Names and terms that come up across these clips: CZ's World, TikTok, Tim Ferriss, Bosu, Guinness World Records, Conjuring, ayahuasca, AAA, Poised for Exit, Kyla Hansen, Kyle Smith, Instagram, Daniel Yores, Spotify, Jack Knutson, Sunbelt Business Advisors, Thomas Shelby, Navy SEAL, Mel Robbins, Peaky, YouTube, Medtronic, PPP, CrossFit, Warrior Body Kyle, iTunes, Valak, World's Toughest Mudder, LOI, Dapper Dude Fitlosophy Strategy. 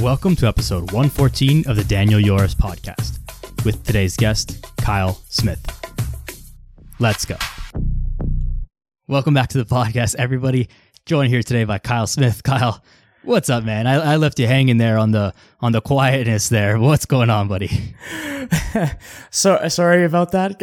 Welcome to episode 114 of the Daniel Yores podcast with today's guest, Kyle Smith. Let's go. Welcome back to the podcast, everybody. Joined here today by Kyle Smith. Kyle, what's up, man? I left you hanging there on the quietness there. What's going on, buddy? So sorry about that.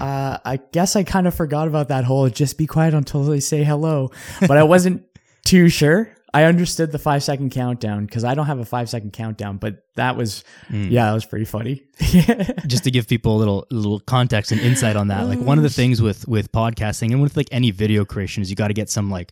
I guess I kind of forgot about that whole just be quiet until they say hello, but I wasn't too sure. I understood the 5-second countdown because I don't have a 5-second countdown, but that was, that was pretty funny. Just to give people a little context and insight on that. Like, one of the things with podcasting and with like any video creation is you got to get some like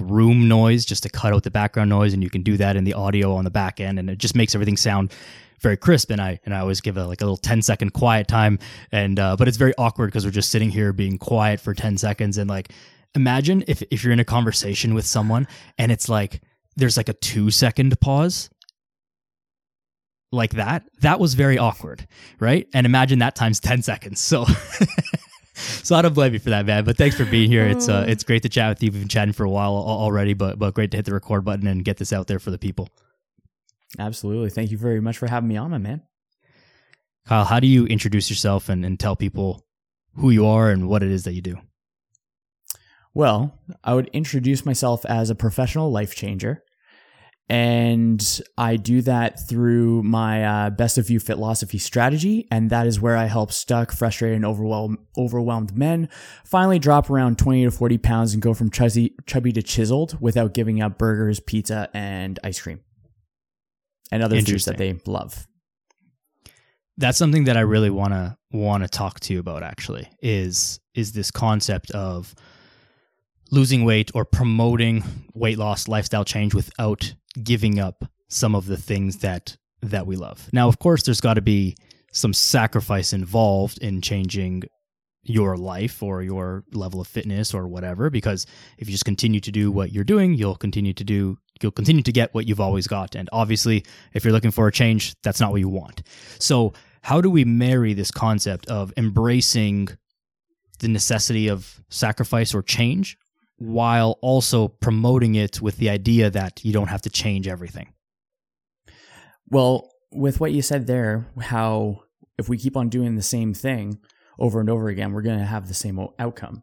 room noise just to cut out the background noise. And you can do that in the audio on the back end. And it just makes everything sound very crisp. And I always give a little 10-second quiet time. And, but it's very awkward because we're just sitting here being quiet for 10 seconds and like, imagine if you're in a conversation with someone and it's like, there's like a 2-second pause like that. That was very awkward, right? And imagine that times 10 seconds. So, so I don't blame you for that, man, but thanks for being here. It's great to chat with you. We've been chatting for a while already, but great to hit the record button and get this out there for the people. Absolutely. Thank you very much for having me on, my man. Kyle, how do you introduce yourself and tell people who you are and what it is that you do? Well, I would introduce myself as a professional life changer, and I do that through my Best of You Fitlosophy Strategy, and that is where I help stuck, frustrated, and overwhelmed men finally drop around 20 to 40 pounds and go from chubby to chiseled without giving up burgers, pizza, and ice cream, and other foods that they love. That's something that I really want to talk to you about, actually, is this concept of losing weight or promoting weight loss, lifestyle change without giving up some of the things that we love. Now, of course, there's got to be some sacrifice involved in changing your life or your level of fitness or whatever, because if you just continue to do what you're doing, you'll continue to get what you've always got. And obviously, if you're looking for a change, that's not what you want. So how do we marry this concept of embracing the necessity of sacrifice or change while also promoting it with the idea that you don't have to change everything? Well, with what you said there, how if we keep on doing the same thing over and over again, we're going to have the same outcome.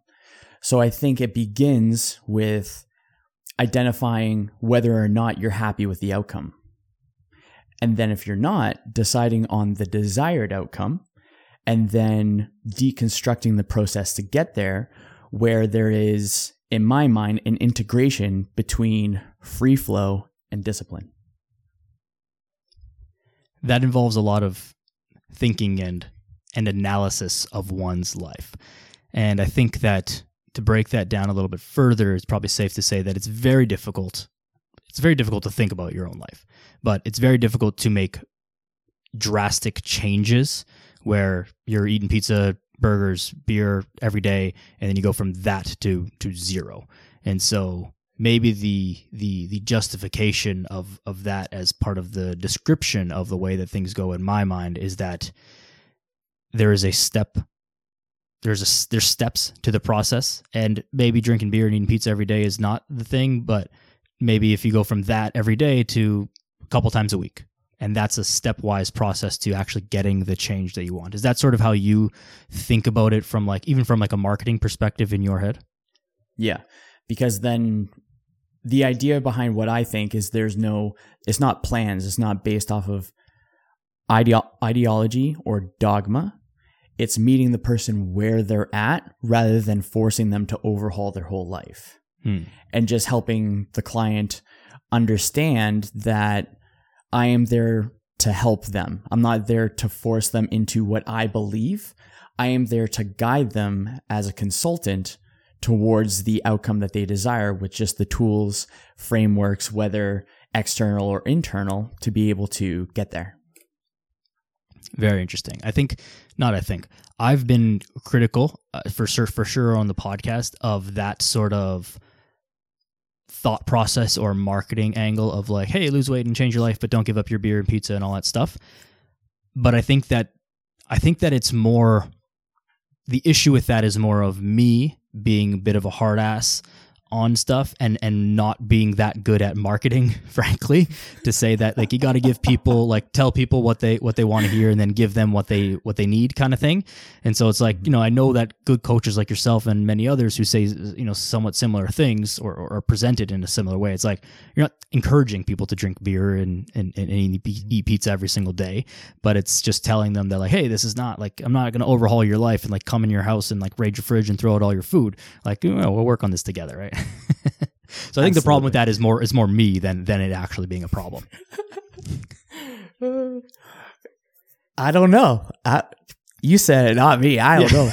So I think it begins with identifying whether or not you're happy with the outcome. And then if you're not, deciding on the desired outcome and then deconstructing the process to get there, where there is, in my mind, an integration between free flow and discipline. That involves a lot of thinking and analysis of one's life. And I think that to break that down a little bit further, it's probably safe to say that it's very difficult. It's very difficult to think about your own life, but it's very difficult to make drastic changes where you're eating pizza, burgers, beer every day, and then you go from that to zero. And so maybe the justification of that as part of the description of the way that things go in my mind is that there is a step, there's steps to the process, and maybe drinking beer and eating pizza every day is not the thing, but maybe if you go from that every day to a couple times a week, and that's a stepwise process to actually getting the change that you want. Is that sort of how you think about it from even from a marketing perspective in your head? Yeah, because then the idea behind what I think is it's not plans. It's not based off of ideology or dogma. It's meeting the person where they're at rather than forcing them to overhaul their whole life. And just helping the client understand that I am there to help them. I'm not there to force them into what I believe. I am there to guide them as a consultant towards the outcome that they desire with just the tools, frameworks, whether external or internal, to be able to get there. Very interesting. I've been critical for sure on the podcast of that sort of thought process or marketing angle of like, hey, lose weight and change your life, but don't give up your beer and pizza and all that stuff. But I think that it's more, the issue with that is more of me being a bit of a hard ass on stuff and not being that good at marketing, frankly, to say that like you got to give people like tell people what they want to hear and then give them what they need kind of thing. And so it's like, you know, I know that good coaches like yourself and many others who say, you know, somewhat similar things or present it in a similar way. It's like you're not encouraging people to drink beer and eat pizza every single day, but it's just telling them that like, hey, this is not like, I'm not going to overhaul your life and like come in your house and like raid your fridge and throw out all your food. Like, you know, we'll work on this together, right? So I think the problem with that is more me than it actually being a problem. I don't know. You said it, not me. I don't know.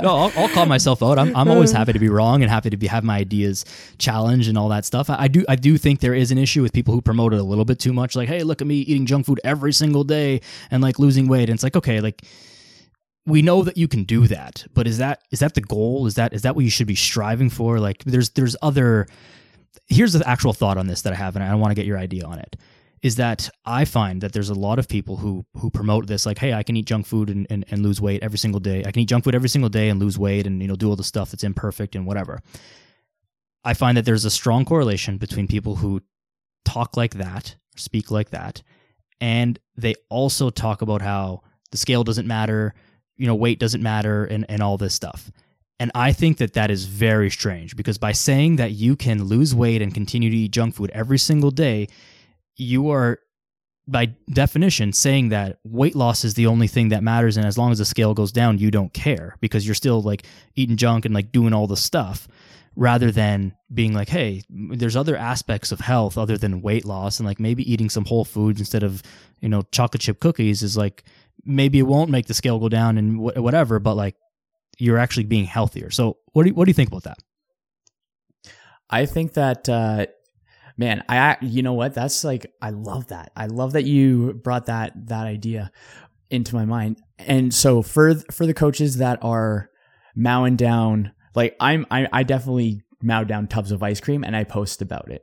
No, I'll call myself out. I'm always happy to be wrong and happy to have my ideas challenged and all that stuff. I do think there is an issue with people who promote it a little bit too much. Like, hey, look at me eating junk food every single day and like losing weight. And it's like, okay, like, we know that you can do that, but is that the goal? Is that what you should be striving for? Like there's other, here's the actual thought on this that I have, and I want to get your idea on it, is that I find that there's a lot of people who promote this, like, hey, I can eat junk food and lose weight every single day. I can eat junk food every single day and lose weight and, you know, do all the stuff that's imperfect and whatever. I find that there's a strong correlation between people who talk like that, speak like that, and they also talk about how the scale doesn't matter, you know, weight doesn't matter and all this stuff. And I think that is very strange, because by saying that you can lose weight and continue to eat junk food every single day, you are by definition saying that weight loss is the only thing that matters. And as long as the scale goes down, you don't care because you're still like eating junk and like doing all the stuff, rather than being like, hey, there's other aspects of health other than weight loss. And like maybe eating some whole foods instead of, you know, chocolate chip cookies is like, maybe it won't make the scale go down and whatever, but like you're actually being healthier. So what do you think about that? I think that, man, you know what? That's like, I love that. I love that you brought that idea into my mind. And so for the coaches that are mowing down, like I definitely mow down tubs of ice cream and I post about it.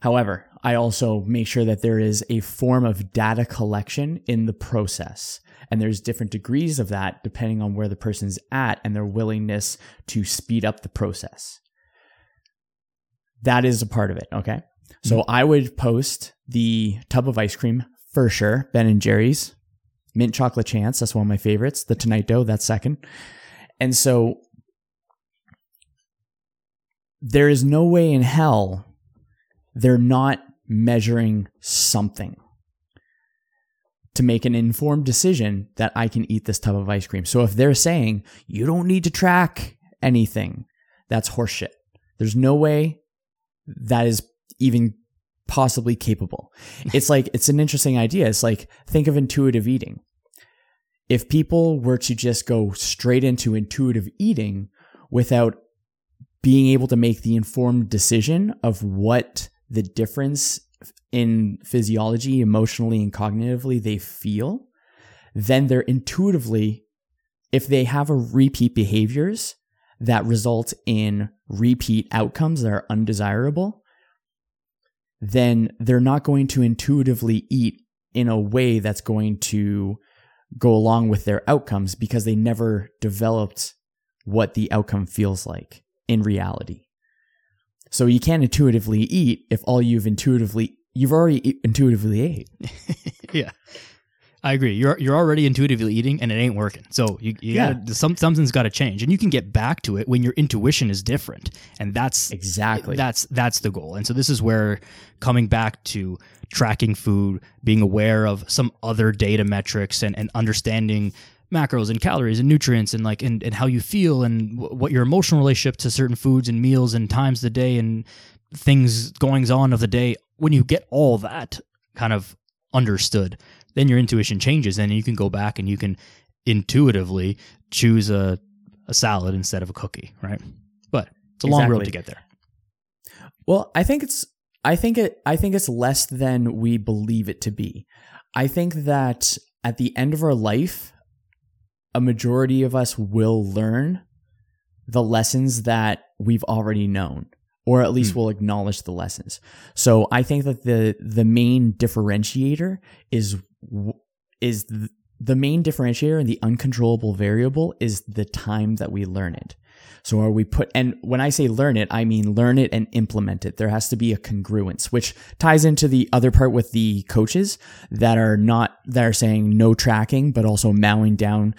However, I also make sure that there is a form of data collection in the process. And there's different degrees of that depending on where the person's at and their willingness to speed up the process. That is a part of it, okay? So I would post the tub of ice cream for sure, Ben & Jerry's, mint chocolate chance, that's one of my favorites, the Tonight Dough, that's second. And so there is no way in hell they're not measuring something to make an informed decision that I can eat this tub of ice cream. So if they're saying you don't need to track anything, that's horseshit. There's no way that is even possibly capable. It's like, it's an interesting idea. It's like, think of intuitive eating. If people were to just go straight into intuitive eating without being able to make the informed decision of what the difference in physiology, emotionally and cognitively they feel, then they're intuitively, if they have a repeat behaviors that result in repeat outcomes that are undesirable, then they're not going to intuitively eat in a way that's going to go along with their outcomes, because they never developed what the outcome feels like in reality. So you can't intuitively eat if all you've already intuitively ate. Yeah, I agree. You're already intuitively eating and it ain't working. So you gotta, something's got to change, and you can get back to it when your intuition is different. And that's exactly, that's the goal. And so this is where coming back to tracking food, being aware of some other data metrics and understanding macros and calories and nutrients and like and how you feel and what your emotional relationship to certain foods and meals and times of the day and things goings on of the day, when you get all that kind of understood, then your intuition changes and you can go back and you can intuitively choose a salad instead of a cookie, right? But it's a long road to get there. Well, I think it's less than we believe it to be. I think that at the end of our life, a majority of us will learn the lessons that we've already known, or at least we'll acknowledge the lessons. So I think that the main differentiator is The main differentiator and the uncontrollable variable is the time that we learn it. So are we put, and when I say learn it, I mean learn it and implement it. There has to be a congruence, which ties into the other part with the coaches that are saying no tracking, but also mowing down,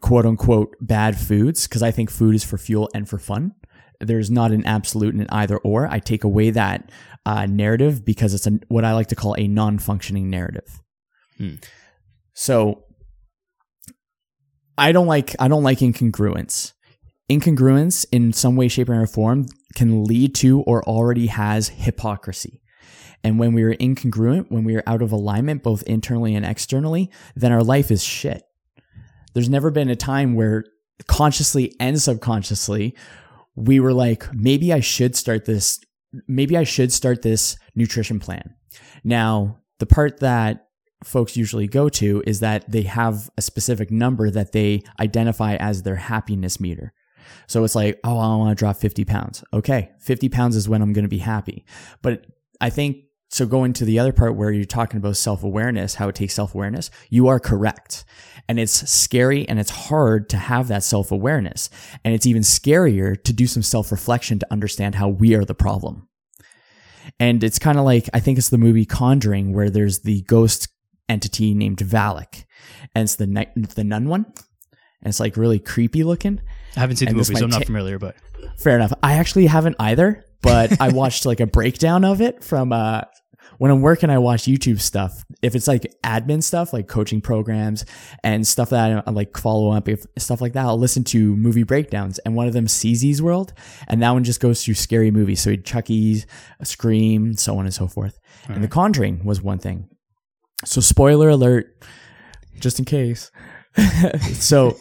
quote unquote, bad foods. Cause I think food is for fuel and for fun. There's not an absolute in an either or. I take away that narrative because it's what I like to call a non-functioning narrative. So I don't like incongruence. Incongruence in some way, shape, or form can lead to or already has hypocrisy. And when we are incongruent, when we are out of alignment, both internally and externally, then our life is shit. There's never been a time where consciously and subconsciously we were like, maybe I should start this nutrition plan. Now, the part that folks usually go to is that they have a specific number that they identify as their happiness meter. So it's like, oh, I want to drop 50 pounds. Okay, 50 pounds is when I'm going to be happy. But I think, so going to the other part where you're talking about self-awareness, how it takes self-awareness, you are correct. And it's scary and it's hard to have that self-awareness. And it's even scarier to do some self-reflection to understand how we are the problem. And it's kind of like, I think it's the movie Conjuring where there's the ghost entity named Valak. And it's the nun one. And it's like really creepy looking. I haven't seen the movie, so I'm not familiar, but... Fair enough. I actually haven't either, but I watched like a breakdown of it from... when I'm working, I watch YouTube stuff. If it's like admin stuff, like coaching programs and stuff that I like follow up, if stuff like that, I'll listen to movie breakdowns. And one of them, CZ's World. And that one just goes through scary movies. So Chucky's, Scream, so on and so forth. All and right. The Conjuring was one thing. So spoiler alert, just in case. So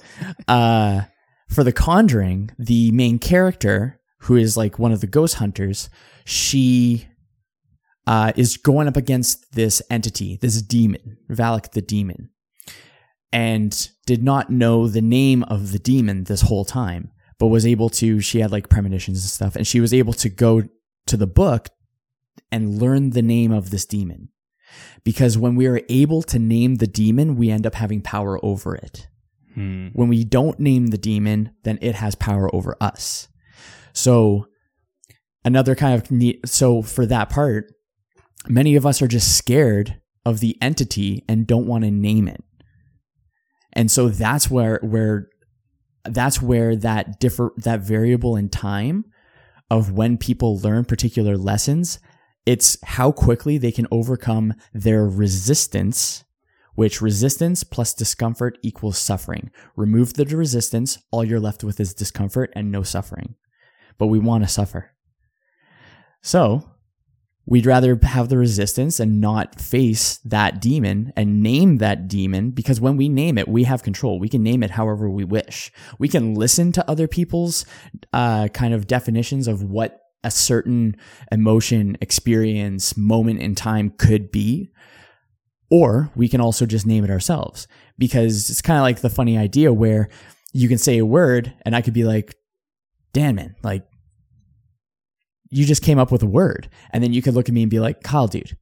for The Conjuring, the main character, who is like one of the ghost hunters, she... is going up against this entity, this demon, Valak the demon, and did not know the name of the demon this whole time, but was able to, she had like premonitions and stuff, and she was able to go to the book and learn the name of this demon. Because when we are able to name the demon, we end up having power over it. When we don't name the demon, then it has power over us. So another kind of neat, so for that part, many of us are just scared of the entity and don't want to name it. And so that's where that variable in time of when people learn particular lessons, it's how quickly they can overcome their resistance, which resistance plus discomfort equals suffering. Remove the resistance, all you're left with is discomfort and no suffering. But we want to suffer. So we'd rather have the resistance and not face that demon and name that demon, because when we name it, we have control. We can name it however we wish. We can listen to other people's kind of definitions of what a certain emotion, experience, moment in time could be, or we can also just name it ourselves, because it's kind of like the funny idea where you can say a word and I could be like, damn it, like, you just came up with a word. And then you could look at me and be like, Kyle, dude,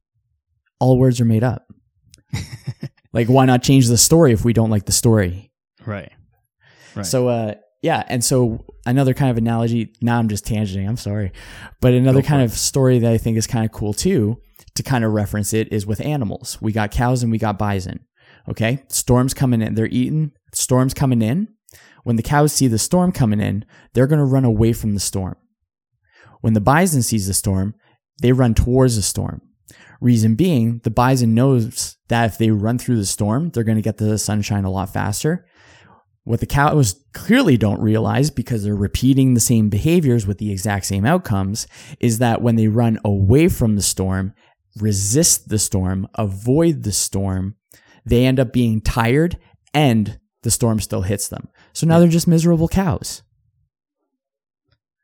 all words are made up. Like, why not change the story if we don't like the story? Right. So, yeah. And so another kind of analogy, now I'm just tangenting, I'm sorry. But another kind of story that I think is kind of cool too, to kind of reference it, is with animals. We got cows and we got bison. Okay. Storm's coming in. They're eating. Storm's coming in. When the cows see the storm coming in, they're going to run away from the storm. When the bison sees the storm, they run towards the storm. Reason being, the bison knows that if they run through the storm, they're going to get to the sunshine a lot faster. What the cows clearly don't realize, because they're repeating the same behaviors with the exact same outcomes, is that when they run away from the storm, resist the storm, avoid the storm, they end up being tired and the storm still hits them. So now they're just miserable cows.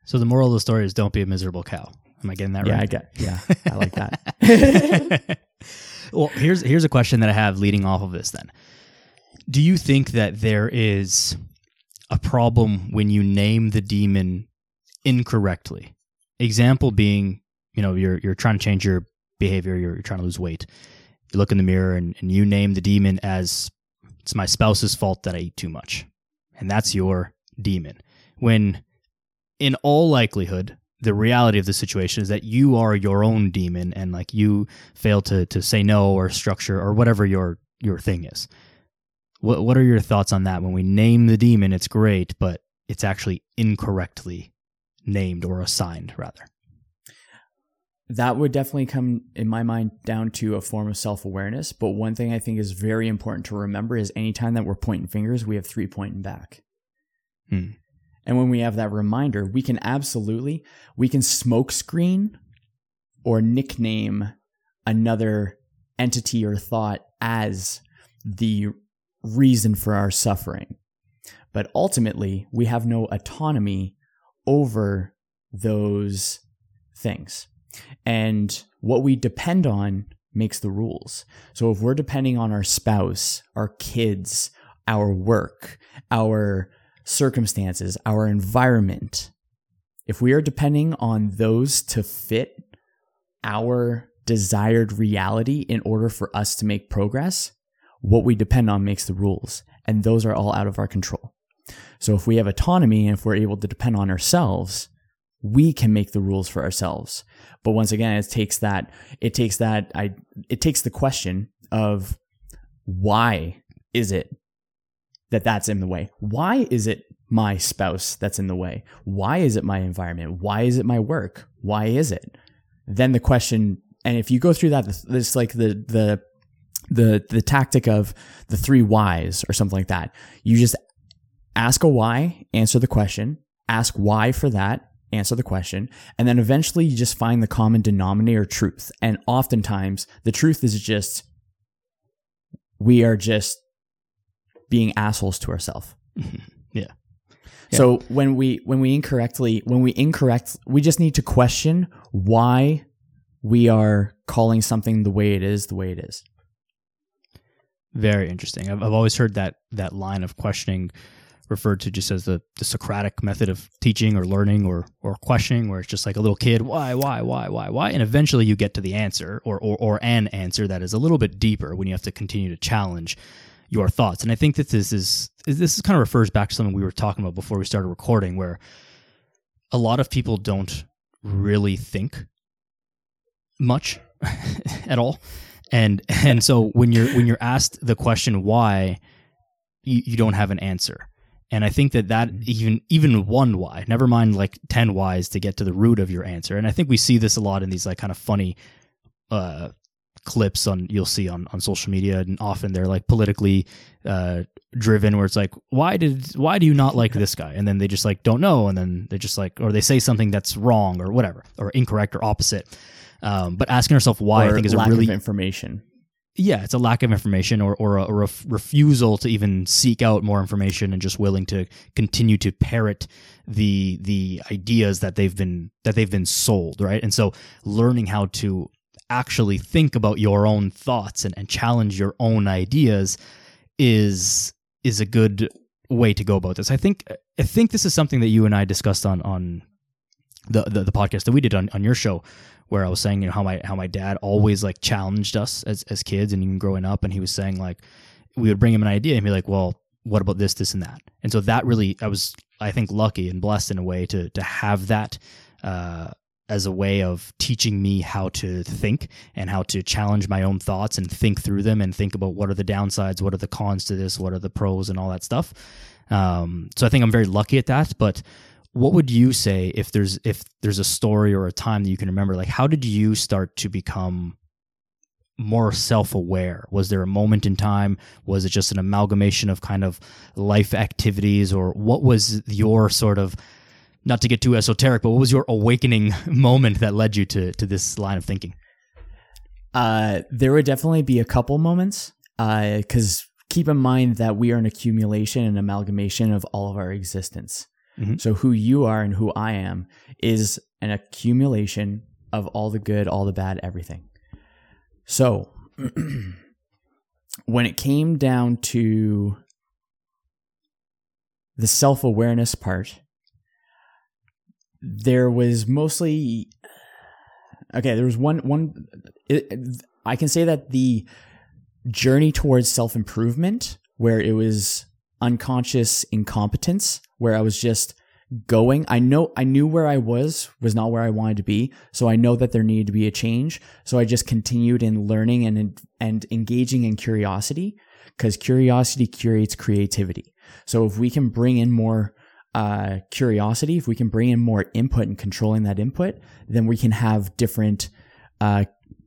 So the moral of the story is, don't be a miserable cow. Am I getting that right? I like that. Well, here's a question that I have leading off of this then. Do you think that there is a problem when you name the demon incorrectly? Example being, you know, you're trying to change your behavior, you're trying to lose weight. You look in the mirror and you name the demon as It's my spouse's fault that I eat too much. And that's your demon. When in all likelihood, the reality of the situation is that you are your own demon and like you fail to say no or structure or whatever your thing is. What are your thoughts on that? When we name the demon, it's great, but it's actually incorrectly named or assigned rather. That would definitely come in my mind down to a form of self-awareness. But one thing I think is very important to remember is anytime that we're pointing fingers, we have three pointing back. Hmm. And when we have that reminder, we can absolutely, smokescreen or nickname another entity or thought as the reason for our suffering. But ultimately, we have no autonomy over those things. And what we depend on makes the rules. So if we're depending on our spouse, our kids, our work, our circumstances, our environment, if we are depending on those to fit our desired reality in order for us to make progress, what we depend on makes the rules. And those are all out of our control. So if we have autonomy and if we're able to depend on ourselves, we can make the rules for ourselves. But once again, it takes the question of why is it that's in the way? Why is it my spouse that's in the way? Why is it my environment? Why is it my work? Why is it? Then the question, and if you go through that, it's like the tactic of the three whys or something like that. You just ask a why, answer the question, ask why for that, answer the question, and then eventually you just find the common denominator truth. And oftentimes the truth is just, we are just being assholes to ourselves. Yeah. So we just need to question why we are calling something the way it is. Very interesting. I've always heard that line of questioning referred to just as the Socratic method of teaching or learning or questioning, where it's just like a little kid, why? And eventually you get to the answer or an answer that is a little bit deeper when you have to continue to challenge your thoughts. And I think that this kind of refers back to something we were talking about before we started recording, where a lot of people don't really think much at all. And so when you're asked the question why, you don't have an answer. And I think that even one why, never mind like 10 whys to get to the root of your answer. And I think we see this a lot in these like kind of funny clips you'll see on social media, and often they're like politically driven, where it's like, why do you not like this guy? And then they just like don't know, and then they just like, or they say something that's wrong or whatever, or incorrect or opposite. But asking ourselves why, I think, is a really lack of information. Yeah, it's a lack of information or a refusal to even seek out more information, and just willing to continue to parrot the ideas that they've been sold, right? And so learning how to actually think about your own thoughts and challenge your own ideas is a good way to go about this. I think this is something that you and I discussed on the podcast that we did on your show, where I was saying, you know, how my dad always like challenged us as kids and even growing up, and he was saying like, we would bring him an idea and be like, well, what about this and that? And so that really, I think lucky and blessed in a way to have that as a way of teaching me how to think and how to challenge my own thoughts and think through them and think about what are the downsides, what are the cons to this, what are the pros, and all that stuff. So I think I'm very lucky at that. But what would you say if there's a story or a time that you can remember? Like, how did you start to become more self-aware? Was there a moment in time? Was it just an amalgamation of kind of life activities, or what was your sort of, not to get too esoteric, but what was your awakening moment that led you to this line of thinking? There would definitely be a couple moments, because keep in mind that we are an accumulation and amalgamation of all of our existence. Mm-hmm. So who you are and who I am is an accumulation of all the good, all the bad, everything. So when it came down to the self-awareness part, I can say that the journey towards self-improvement where it was unconscious incompetence, where I was just going. I knew where I was not where I wanted to be. So I know that there needed to be a change. So I just continued in learning and engaging in curiosity, because curiosity curates creativity. So if we can bring in more curiosity, if we can bring in more input and controlling that input, then we can have different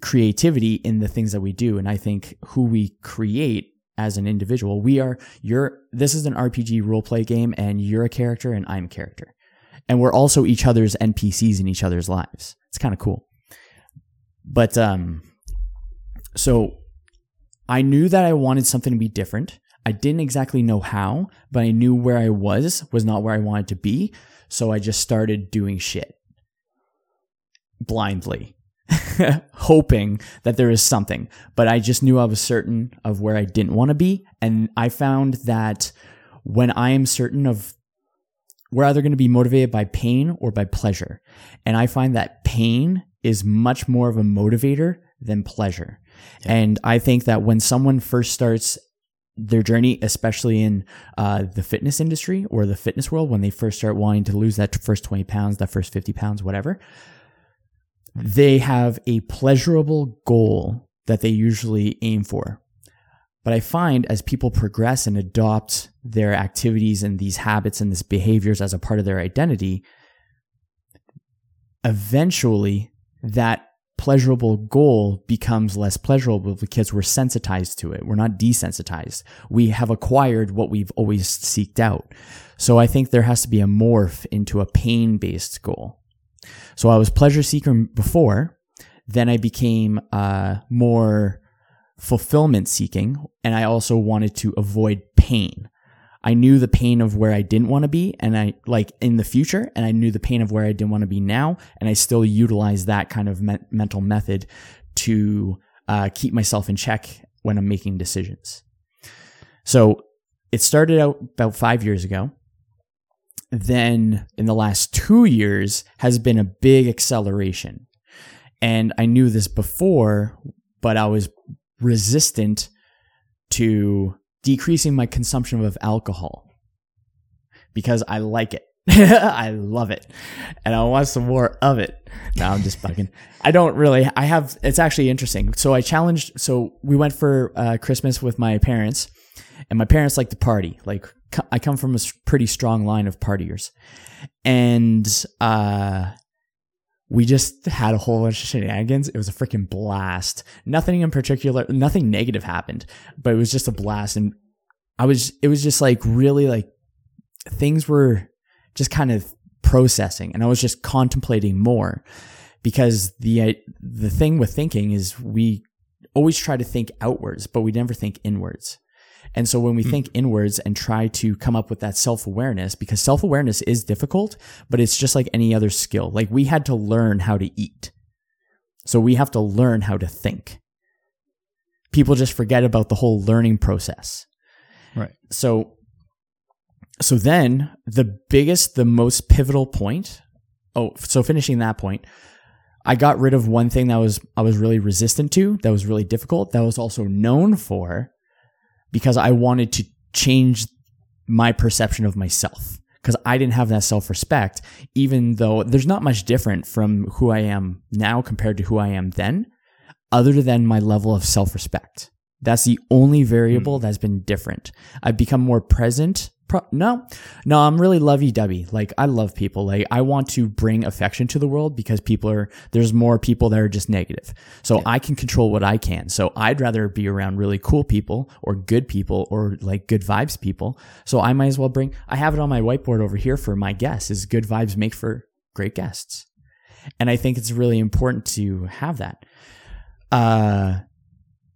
creativity in the things that we do. And I think who we create as an individual, this is an RPG role play game, and you're a character and I'm a character. And we're also each other's NPCs in each other's lives. It's kind of cool. But, so I knew that I wanted something to be different. I didn't exactly know how, but I knew where I was not where I wanted to be. So I just started doing shit blindly, hoping that there is something, but I just knew I was certain of where I didn't want to be. And I found that when I am certain of, we're either going to be motivated by pain or by pleasure. And I find that pain is much more of a motivator than pleasure. Yeah. And I think that when someone first starts their journey, especially in the fitness industry or the fitness world, when they first start wanting to lose that first 20 pounds, that first 50 pounds, whatever, they have a pleasurable goal that they usually aim for. But I find as people progress and adopt their activities and these habits and these behaviors as a part of their identity, eventually that pleasurable goal becomes less pleasurable because we're sensitized to it. We're not desensitized. We have acquired what we've always seeked out. So I think there has to be a morph into a pain-based goal. So I was pleasure seeker before, then I became more fulfillment seeking, and I also wanted to avoid pain. I knew the pain of where I didn't want to be, and I like in the future, and I knew the pain of where I didn't want to be now, and I still utilize that kind of mental method to keep myself in check when I'm making decisions. So it started out about 5 years ago. Then in the last 2 years has been a big acceleration. And I knew this before, but I was resistant to decreasing my consumption of alcohol because I like it. I love it. And I want some more of it. No, I'm just fucking. It's actually interesting. So we went for Christmas with my parents, and my parents like to party. Like, I come from a pretty strong line of partiers, and we just had a whole bunch of shenanigans. It was a freaking blast. Nothing in particular, nothing negative happened, but it was just a blast. And it was just like really like things were just kind of processing, and I was just contemplating more, because the thing with thinking is we always try to think outwards, but we never think inwards. And so when we think inwards and try to come up with that self-awareness, because self-awareness is difficult, but it's just like any other skill. Like, we had to learn how to eat. So we have to learn how to think. People just forget about the whole learning process. Right. So then the most pivotal point. Oh, so finishing that point, I got rid of one thing I was really resistant to, that was really difficult, that was also known for, because I wanted to change my perception of myself, because I didn't have that self-respect, even though there's not much different from who I am now compared to who I am then, other than my level of self-respect. That's the only variable that's been different. I've become more present. No, I'm really lovey-dovey. Like, I love people. Like, I want to bring affection to the world, because there's more people that are just negative. So yeah. I can control what I can. So I'd rather be around really cool people or good people or like good vibes people. So I might as well I have it on my whiteboard over here for my guests, is good vibes make for great guests. And I think it's really important to have that.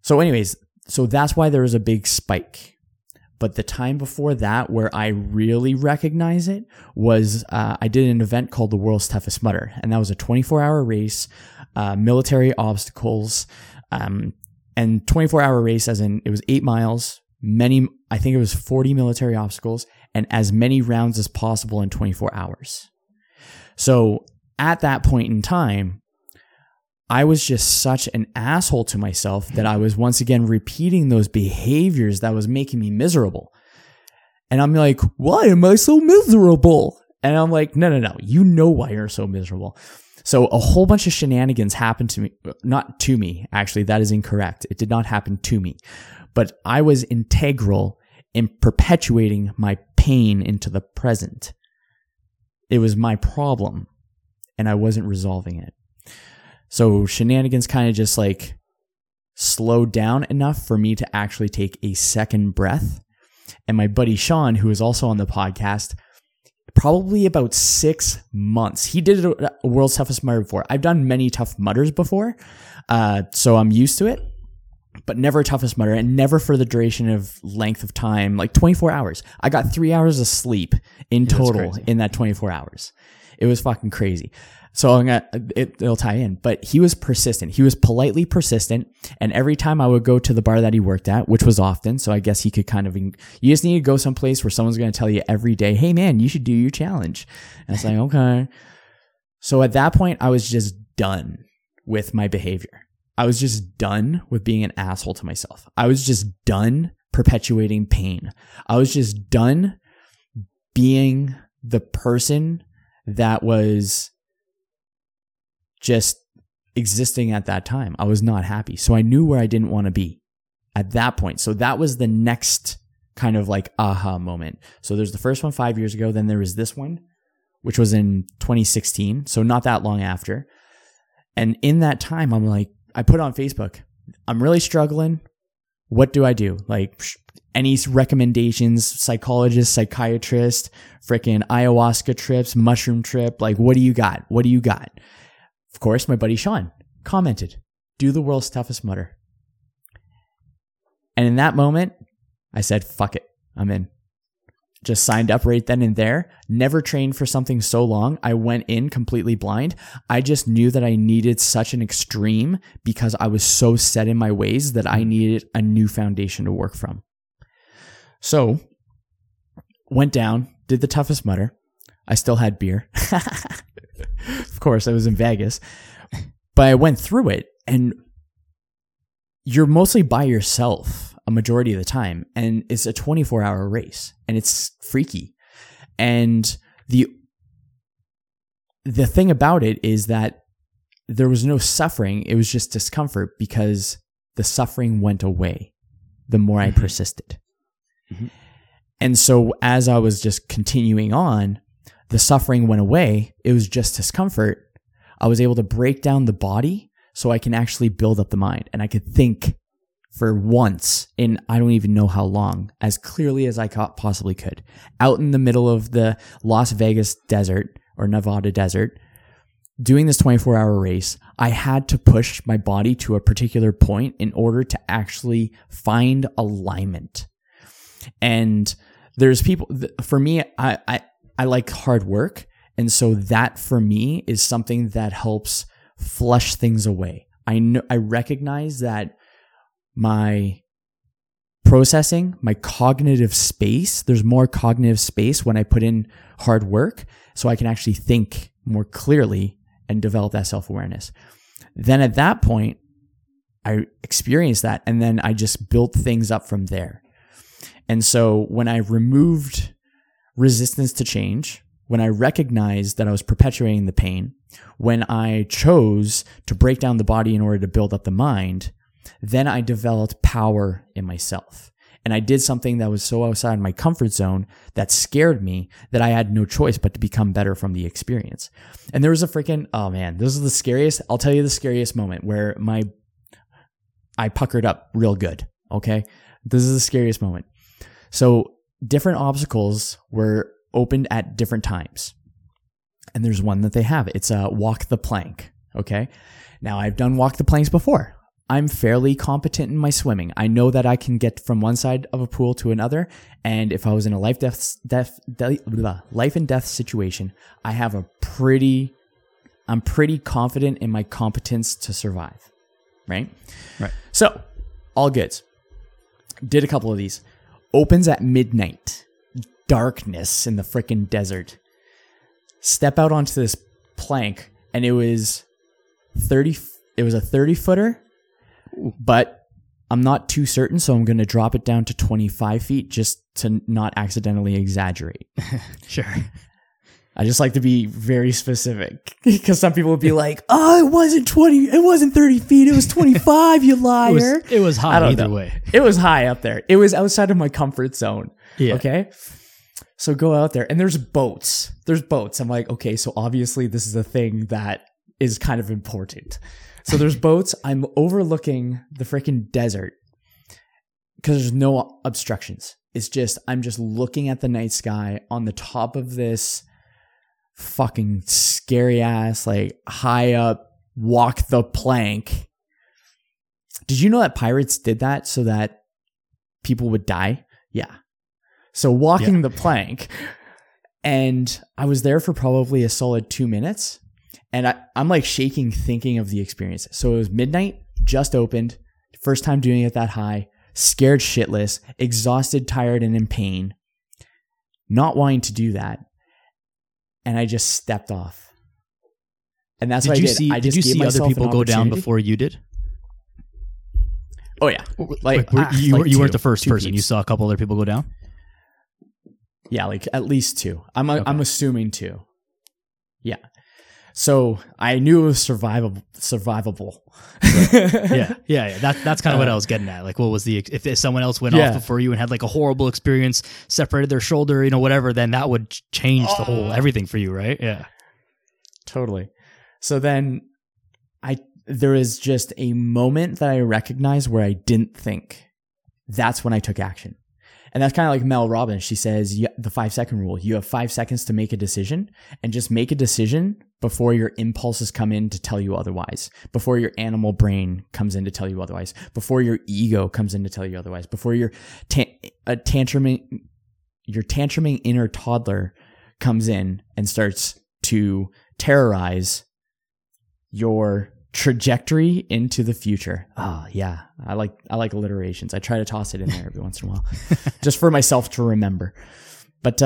So anyways, so that's why there was a big spike. But the time before that where I really recognize it was I did an event called the World's Toughest Mudder. And that was a 24-hour race, military obstacles, and 24-hour race as in it was 8 miles, I think it was 40 military obstacles, and as many rounds as possible in 24 hours. So at that point in time, I was just such an asshole to myself that I was once again repeating those behaviors that was making me miserable. And I'm like, why am I so miserable? And I'm like, no, you know why you're so miserable. So a whole bunch of shenanigans happened to me, not to me, actually, that is incorrect. It did not happen to me, but I was integral in perpetuating my pain into the present. It was my problem and I wasn't resolving it. So shenanigans kind of just like slowed down enough for me to actually take a second breath. And my buddy Sean, who is also on the podcast, probably about 6 months, he did a World's Toughest Mudder before. I've done many tough mudders before, so I'm used to it, but never a toughest mudder and never for the duration of length of time, like 24 hours. I got 3 hours of sleep in total in that 24 hours. It was fucking crazy. So it'll tie in, but he was persistent. He was politely persistent. And every time I would go to the bar that he worked at, which was often, so I guess he could kind of, you just need to go someplace where someone's going to tell you every day, hey man, you should do your challenge. And I was like, okay. So at that point, I was just done with my behavior. I was just done with being an asshole to myself. I was just done perpetuating pain. I was just done being the person that was just existing at that time. I was not happy. So I knew where I didn't want to be at that point. So that was the next kind of like aha moment. So there's the first one 5 years ago. Then there was this one, which was in 2016. So not that long after. And in that time, I'm like, I put on Facebook, I'm really struggling. What do I do? Like any recommendations, psychologist, psychiatrist, freaking ayahuasca trips, mushroom trip. Like, what do you got? What do you got? Of course, my buddy Sean commented, do the World's Toughest Mudder. And in that moment, I said, fuck it. I'm in. Just signed up right then and there. Never trained for something so long. I went in completely blind. I just knew that I needed such an extreme because I was so set in my ways that I needed a new foundation to work from. So went down, did the toughest mudder. I still had beer. Of course, I was in Vegas, but I went through it and you're mostly by yourself a majority of the time. And it's a 24-hour race and it's freaky. And the thing about it is that there was no suffering. It was just discomfort because the suffering went away the more I persisted. Mm-hmm. And so as I was just continuing on, the suffering went away. It was just discomfort. I was able to break down the body so I can actually build up the mind. And I could think for once in I don't even know how long, as clearly as I possibly could. Out in the middle of the Las Vegas desert or Nevada desert, doing this 24-hour race, I had to push my body to a particular point in order to actually find alignment. And there's people, for me, I like hard work. And so that for me is something that helps flush things away. I recognize that my processing, my cognitive space, there's more cognitive space when I put in hard work. So I can actually think more clearly and develop that self-awareness. Then at that point, I experienced that. And then I just built things up from there. And so when I removed resistance to change, when I recognized that I was perpetuating the pain, when I chose to break down the body in order to build up the mind, then I developed power in myself. And I did something that was so outside my comfort zone that scared me that I had no choice but to become better from the experience. And there was a freaking, oh man, this is the scariest. I'll tell you the scariest moment where I puckered up real good. Okay. This is the scariest moment. So different obstacles were opened at different times. And there's one that they have. It's a walk the plank. Okay. Now I've done walk the planks before. I'm fairly competent in my swimming. I know that I can get from one side of a pool to another. And if I was in a life and death situation, I'm pretty confident in my competence to survive. Right. So all goods. Did a couple of these. Opens at midnight, darkness in the frickin' desert. Step out onto this plank, and it was 30, It was a 30-footer, but I'm not too certain, so I'm going to drop it down to 25 feet just to not accidentally exaggerate. Sure. I just like to be very specific because some people would be like, oh, it wasn't 20, it wasn't 30 feet, it was 25, you liar. It was high either way. It was high up there. It was outside of my comfort zone. Yeah. Okay. So go out there and there's boats. I'm like, okay, so obviously this is a thing that is kind of important. So there's boats. I'm overlooking the freaking desert because there's no obstructions. It's just, I'm just looking at the night sky on the top of this fucking scary ass, like high up, walk the plank. Did you know that pirates did that so that people would die? Yeah. So walking the plank, and I was there for probably a solid 2 minutes. And I'm like shaking thinking of the experience. So it was midnight, just opened, first time doing it that high, scared shitless, exhausted, tired, and in pain, not wanting to do that. And I just stepped off. And that's what I did. Did you see other people go down before you did? Oh, yeah. Like, you weren't the first person. Peeps. You saw a couple other people go down? Yeah, like at least two. I'm assuming two. Yeah. So I knew it was survivable. Right. Yeah. That's kind of what I was getting at. Like, what was if someone else went off before you and had like a horrible experience, separated their shoulder, you know, whatever, then that would change the whole everything for you, right? Yeah, totally. So then there is just a moment that I recognized where I didn't think. That's when I took action. And that's kind of like Mel Robbins. She says the 5-second rule. You have 5 seconds to make a decision, and just make a decision before your impulses come in to tell you otherwise, before your animal brain comes in to tell you otherwise, before your ego comes in to tell you otherwise, before your tantruming inner toddler comes in and starts to terrorize your trajectory into the future. Oh yeah. I like alliterations. I try to toss it in there every once in a while just for myself to remember. But,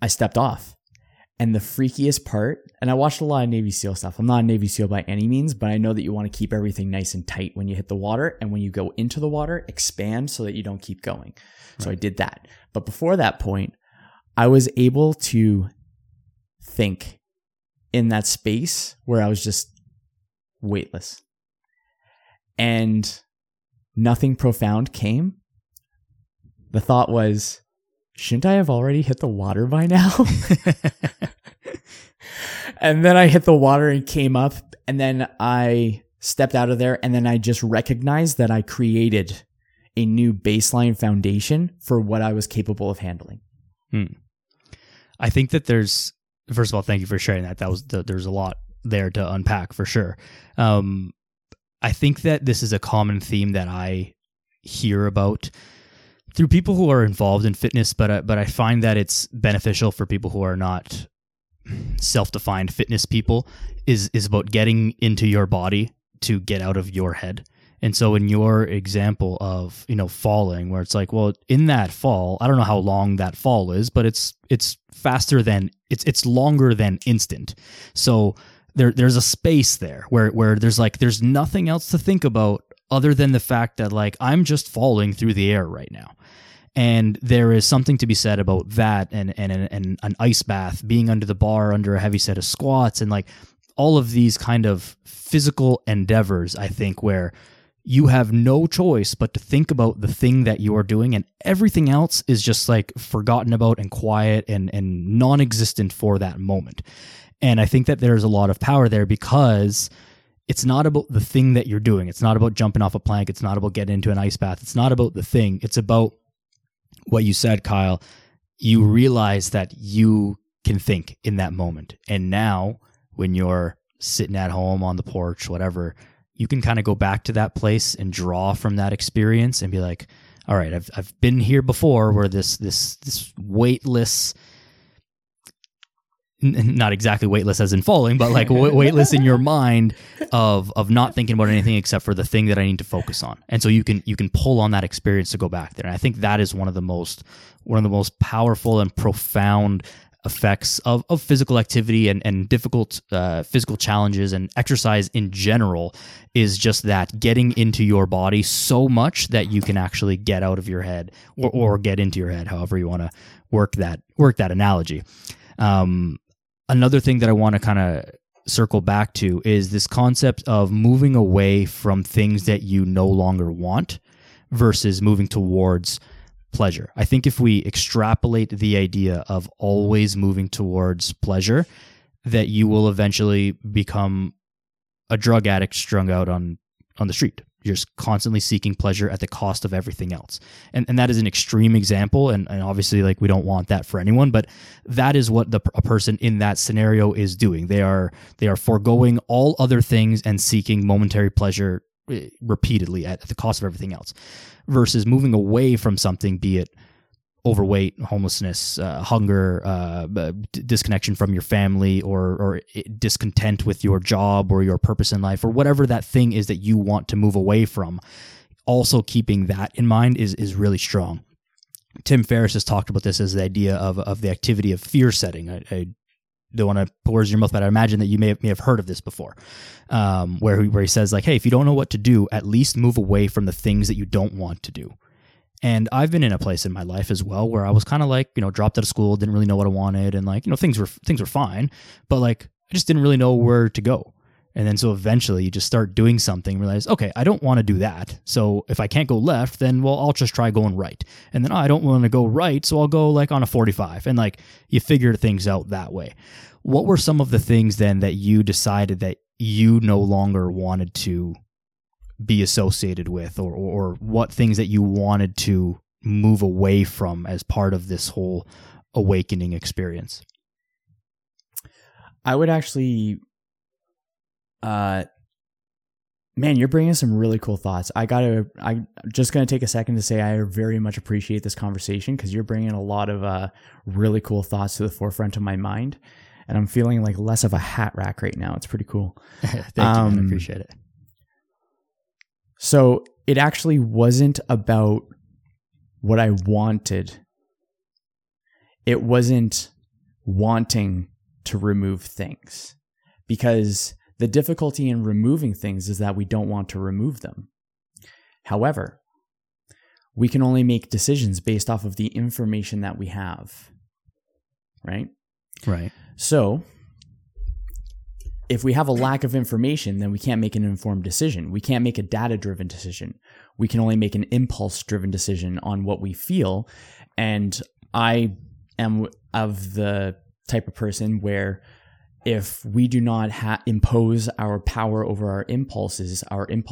I stepped off, and the freakiest part, and I watched a lot of Navy SEAL stuff. I'm not a Navy SEAL by any means, but I know that you want to keep everything nice and tight when you hit the water, and when you go into the water, expand so that you don't keep going. Right. So I did that. But before that point, I was able to think in that space where I was just weightless, and nothing profound came. The thought was, shouldn't I have already hit the water by now? And then I hit the water and came up, and then I stepped out of there, and then I just recognized that I created a new baseline foundation for what I was capable of handling. I think that there's, first of all, thank you for sharing that. There's a lot there to unpack for sure. I think that this is a common theme that I hear about through people who are involved in fitness, but I find that it's beneficial for people who are not self-defined fitness people, is about getting into your body to get out of your head. And so in your example of, you know, falling, where it's like, well, in that fall, I don't know how long that fall is, but it's faster than it's longer than instant. So there's a space there where there's like, there's nothing else to think about other than the fact that, like, I'm just falling through the air right now. And there is something to be said about that and an ice bath, being under the bar, under a heavy set of squats, and like all of these kind of physical endeavors, I think, where you have no choice but to think about the thing that you are doing, and everything else is just like forgotten about and quiet and non-existent for that moment. And I think that there's a lot of power there, because it's not about the thing that you're doing. It's not about jumping off a plank. It's not about getting into an ice bath. It's not about the thing. It's about what you said, Kyle. You realize that you can think in that moment. And now when you're sitting at home on the porch, whatever, you can kind of go back to that place and draw from that experience and be like, all right, I've been here before, where this weightless, not exactly weightless as in falling, but like weightless in your mind of not thinking about anything except for the thing that I need to focus on. And so you can pull on that experience to go back there. And I think that is one of the most powerful and profound effects of physical activity and difficult physical challenges and exercise in general is just that, getting into your body so much that you can actually get out of your head or get into your head, however you want to work that analogy. Another thing that I want to kind of circle back to is this concept of moving away from things that you no longer want versus moving towards pleasure. I think if we extrapolate the idea of always moving towards pleasure, that you will eventually become a drug addict strung out on the street. You're just constantly seeking pleasure at the cost of everything else. And that is an extreme example. And obviously, like, we don't want that for anyone, but that is what a person in that scenario is doing. They are foregoing all other things and seeking momentary pleasure repeatedly at the cost of everything else, versus moving away from something, be it overweight, homelessness, hunger, disconnection from your family, or discontent with your job or your purpose in life, or whatever that thing is that you want to move away from. Also keeping that in mind is really strong. Tim Ferriss has talked about this as the idea of the activity of fear setting. I don't want to put words in your mouth, but I imagine that you may have heard of this before, where he says, like, hey, if you don't know what to do, at least move away from the things that you don't want to do. And I've been in a place in my life as well where I was kind of like, dropped out of school, didn't really know what I wanted. And things were fine, but I just didn't really know where to go. And then, so eventually you just start doing something, realize, okay, I don't want to do that. So if I can't go left, then, well, I'll just try going right. And then, I don't want to go right, so I'll go on a 45. And you figure things out that way. What were some of the things then that you decided that you no longer wanted to be associated with, or what things that you wanted to move away from as part of this whole awakening experience? I would actually, man, you're bringing some really cool thoughts. I'm just going to take a second to say I very much appreciate this conversation, because you're bringing a lot of really cool thoughts to the forefront of my mind, and I'm feeling like less of a hat rack right now. It's pretty cool. Thank you, man. I appreciate it. So it actually wasn't about what I wanted. It wasn't wanting to remove things, because the difficulty in removing things is that we don't want to remove them. However, we can only make decisions based off of the information that we have, right? Right. So if we have a lack of information, then we can't make an informed decision. We can't make a data-driven decision. We can only make an impulse-driven decision on what we feel. And I am of the type of person where if we do not impose our power over our impulses are going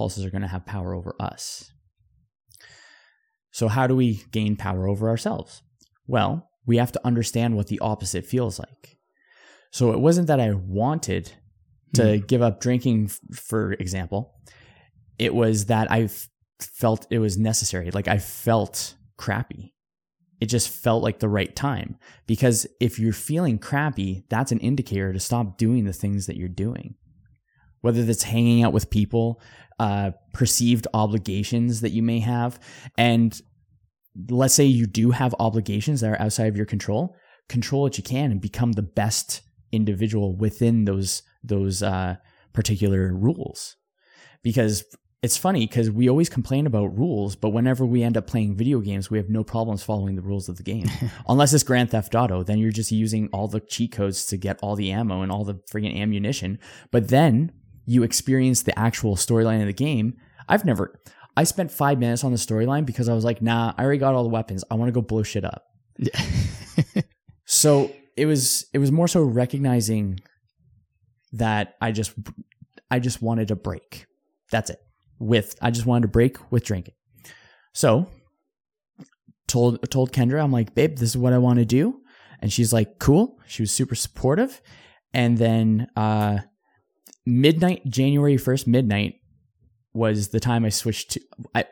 to have power over us. So how do we gain power over ourselves? Well, we have to understand what the opposite feels like. So it wasn't that I wanted to give up drinking, for example. It was that I felt it was necessary. I felt crappy. It just felt like the right time, because if you're feeling crappy, that's an indicator to stop doing the things that you're doing, whether that's hanging out with people, perceived obligations that you may have. And let's say you do have obligations that are outside of your control. Control what you can and become the best individual within those particular rules. Because it's funny, because we always complain about rules, but whenever we end up playing video games, we have no problems following the rules of the game. Unless it's Grand Theft Auto, then you're just using all the cheat codes to get all the ammo and all the friggin' ammunition. But then you experience the actual storyline of the game. I spent 5 minutes on the storyline because I was like, nah, I already got all the weapons. I want to go blow shit up. So it was more so recognizing that I just wanted a break. That's it. I just wanted a break with drinking. So told Kendra, I'm like, babe, this is what I want to do. And she's like, cool. She was super supportive. And then midnight, January 1st, midnight was the time I switched to,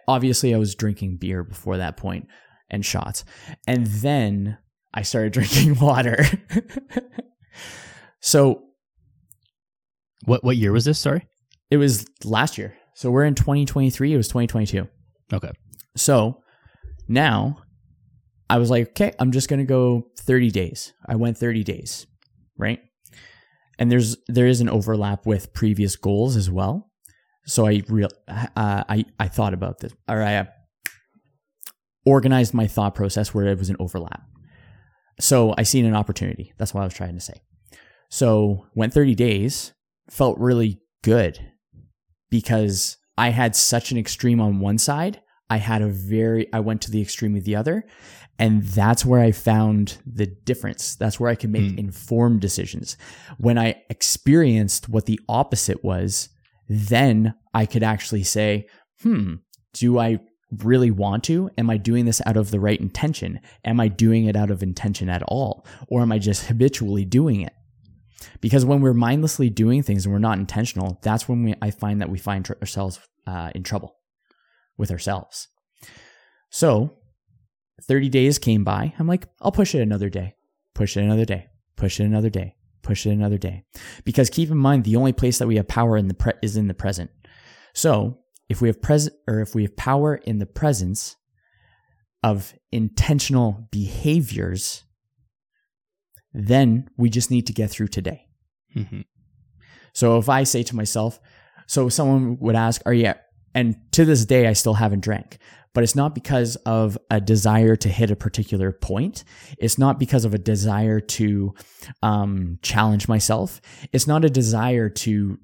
obviously I was drinking beer before that point and shots. And then I started drinking water. So What year was this? Sorry. It was last year. So we're in 2023. It was 2022. Okay. So now I was like, okay, I'm just going to go 30 days. I went 30 days, right? And there is an overlap with previous goals as well. So I thought about this, or I organized my thought process where it was an overlap. So I seen an opportunity. That's what I was trying to say. So went 30 days, felt really good because I had such an extreme on one side. I went to the extreme of the other, and that's where I found the difference. That's where I could make informed decisions. When I experienced what the opposite was, then I could actually say, do I really want to? Am I doing this out of the right intention? Am I doing it out of intention at all? Or am I just habitually doing it? Because when we're mindlessly doing things and we're not intentional, that's when I find that we find ourselves in trouble with ourselves. So 30 days came by. I'm like, I'll push it another day, push it another day, push it another day, push it another day. Because keep in mind, the only place that we have power in the is in the present. So if we have power in the presence of intentional behaviors, then we just need to get through today. Mm-hmm. So if I say to myself, so someone would ask, and to this day, I still haven't drank, but it's not because of a desire to hit a particular point. It's not because of a desire to challenge myself. It's not a desire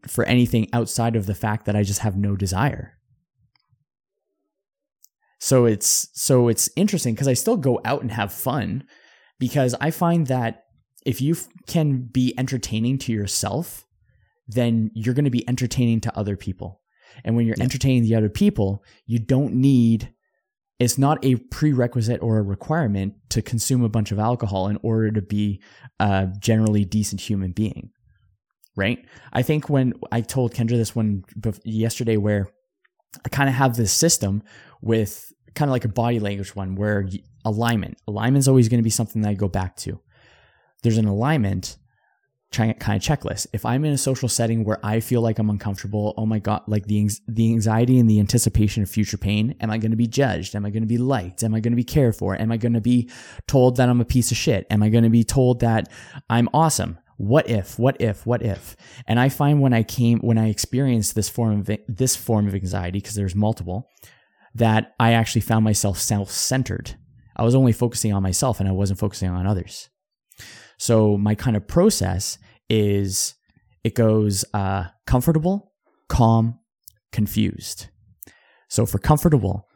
for anything outside of the fact that I just have no desire. So it's interesting because I still go out and have fun, because I find that if you can be entertaining to yourself, then you're going to be entertaining to other people. And when you're entertaining the other people, you don't need, it's not a prerequisite or a requirement to consume a bunch of alcohol in order to be a generally decent human being, right? I think when I told Kendra this one yesterday, where I kind of have this system with kind of like a body language one, where alignment is always going to be something that I go back to. There's an alignment kind of checklist. If I'm in a social setting where I feel like I'm uncomfortable, oh my God, like the anxiety and the anticipation of future pain, am I going to be judged? Am I going to be liked? Am I going to be cared for? Am I going to be told that I'm a piece of shit? Am I going to be told that I'm awesome? What if? And I find when I experienced this form of anxiety, because there's multiple, that I actually found myself self-centered. I was only focusing on myself and I wasn't focusing on others. So my kind of process is, it goes comfortable, calm, confused. So for comfortable,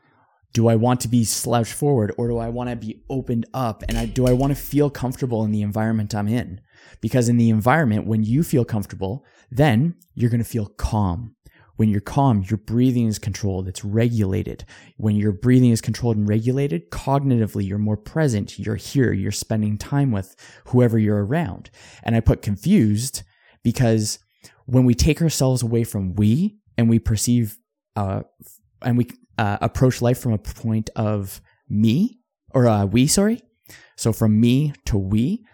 do I want to be slouched forward, or do I want to be opened up? And do I want to feel comfortable in the environment I'm in? Because in the environment, when you feel comfortable, then you're going to feel calm. When you're calm, your breathing is controlled. It's regulated. When your breathing is controlled and regulated, cognitively, you're more present. You're here. You're spending time with whoever you're around. And I put confused because when we take ourselves away from we, and we perceive and we approach life from a point of me, or we, sorry. So from me to we,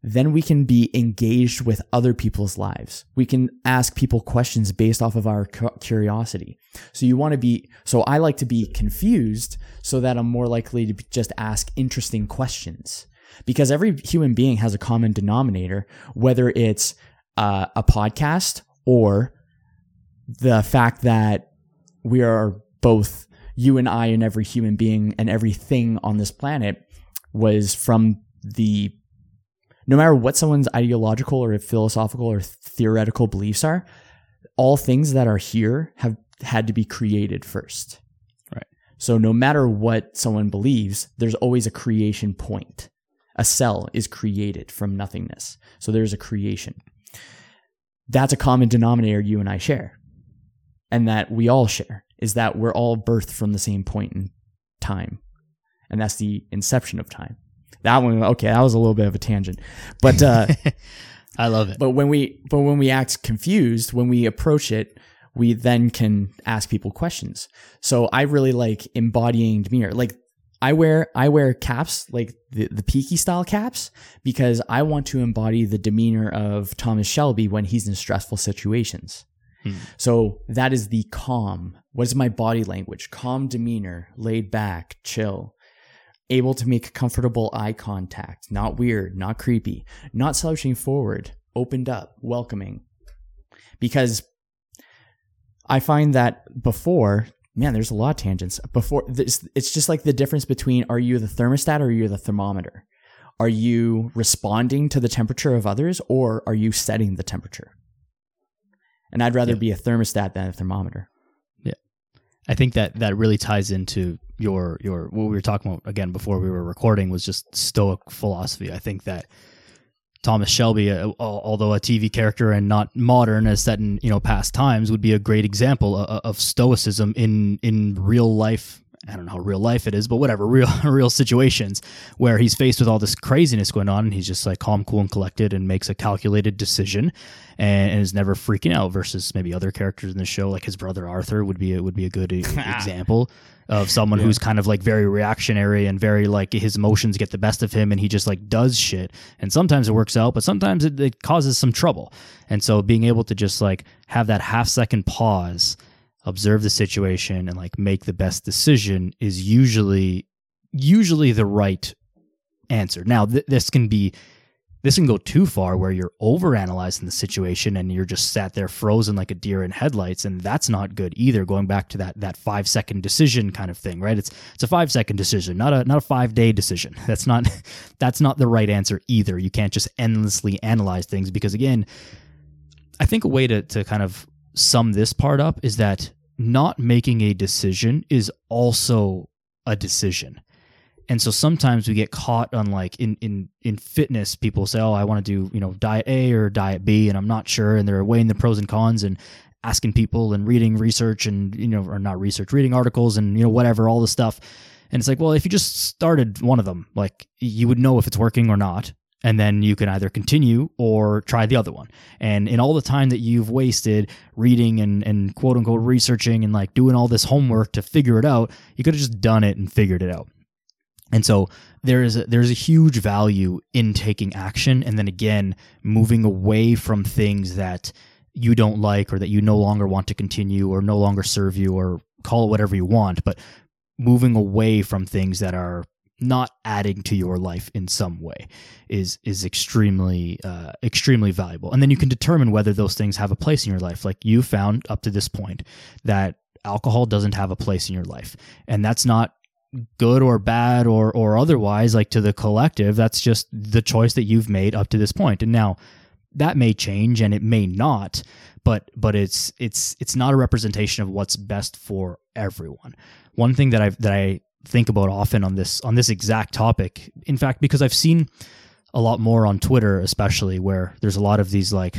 then we can be engaged with other people's lives. We can ask people questions based off of our curiosity. So I like to be confused so that I'm more likely to just ask interesting questions, because every human being has a common denominator, whether it's a podcast or the fact that we are both, you and I and every human being and everything on this planet was from the No matter what someone's ideological or philosophical or theoretical beliefs are, all things that are here have had to be created first. Right. So no matter what someone believes, there's always a creation point. A cell is created from nothingness. So there's a creation. That's a common denominator you and I share, and that we all share, is that we're all birthed from the same point in time. And that's the inception of time. That one, okay, that was a little bit of a tangent, but I love it. But when we act confused, when we approach it, we then can ask people questions. So I really like embodying demeanor. Like I wear caps, like the Peaky style caps, because I want to embody the demeanor of Thomas Shelby when he's in stressful situations. So that is the calm. What is my body language? Calm demeanor, laid back, chill. able to make comfortable eye contact, not weird, not creepy, not slouching forward, opened up, welcoming. Because I find that before, man, there's a lot of tangents. Before, it's just like the difference between, are you the thermostat or are you the thermometer? Are you responding to the temperature of others, or are you setting the temperature? And I'd rather be a thermostat than a thermometer. Yeah. I think that really ties into your what we were talking about again before we were recording, was just Stoic philosophy. I think that Thomas Shelby, although a TV character and not modern, as set in, you know, past times, would be a great example of Stoicism in real life. I don't know how real life it is, but whatever, real situations where he's faced with all this craziness going on, and he's just like calm, cool, and collected, and makes a calculated decision, and is never freaking out. Versus maybe other characters in the show, like his brother Arthur, would be a good example of someone who's kind of like very reactionary and very like his emotions get the best of him, and he just like does shit. And sometimes it works out, but sometimes it causes some trouble. And so being able to just like have that half-second pause, observe the situation, and like make the best decision is usually the right answer. Now, this can go too far where you're overanalyzing the situation and you're just sat there frozen like a deer in headlights, and that's not good either. Going back to that 5-second decision kind of thing, right? It's a 5-second decision, not a 5-day decision. That's not the right answer either. You can't just endlessly analyze things, because again, I think a way to kind of sum this part up is that not making a decision is also a decision. And so sometimes we get caught on, like, in fitness, people say, oh, I want to do, you know, diet A or diet B, and I'm not sure. And they're weighing the pros and cons and asking people and reading research and, you know, or not research, reading articles and, you know, whatever, all the stuff. And it's like, well, if you just started one of them, like, you would know if it's working or not. And then you can either continue or try the other one. And in all the time that you've wasted reading and quote unquote researching and like doing all this homework to figure it out, you could have just done it and figured it out. And so there's a huge value in taking action. And then again, moving away from things that you don't like, or that you no longer want to continue, or no longer serve you, or call it whatever you want, but moving away from things that are not adding to your life in some way is extremely, extremely valuable. And then you can determine whether those things have a place in your life. Like, you found up to this point that alcohol doesn't have a place in your life, and that's not good or bad or otherwise, like, to the collective. That's just the choice that you've made up to this point. And now that may change and it may not, but it's not a representation of what's best for everyone. One thing that I think about often on this exact topic, in fact, because I've seen a lot more on Twitter, especially, where there's a lot of these like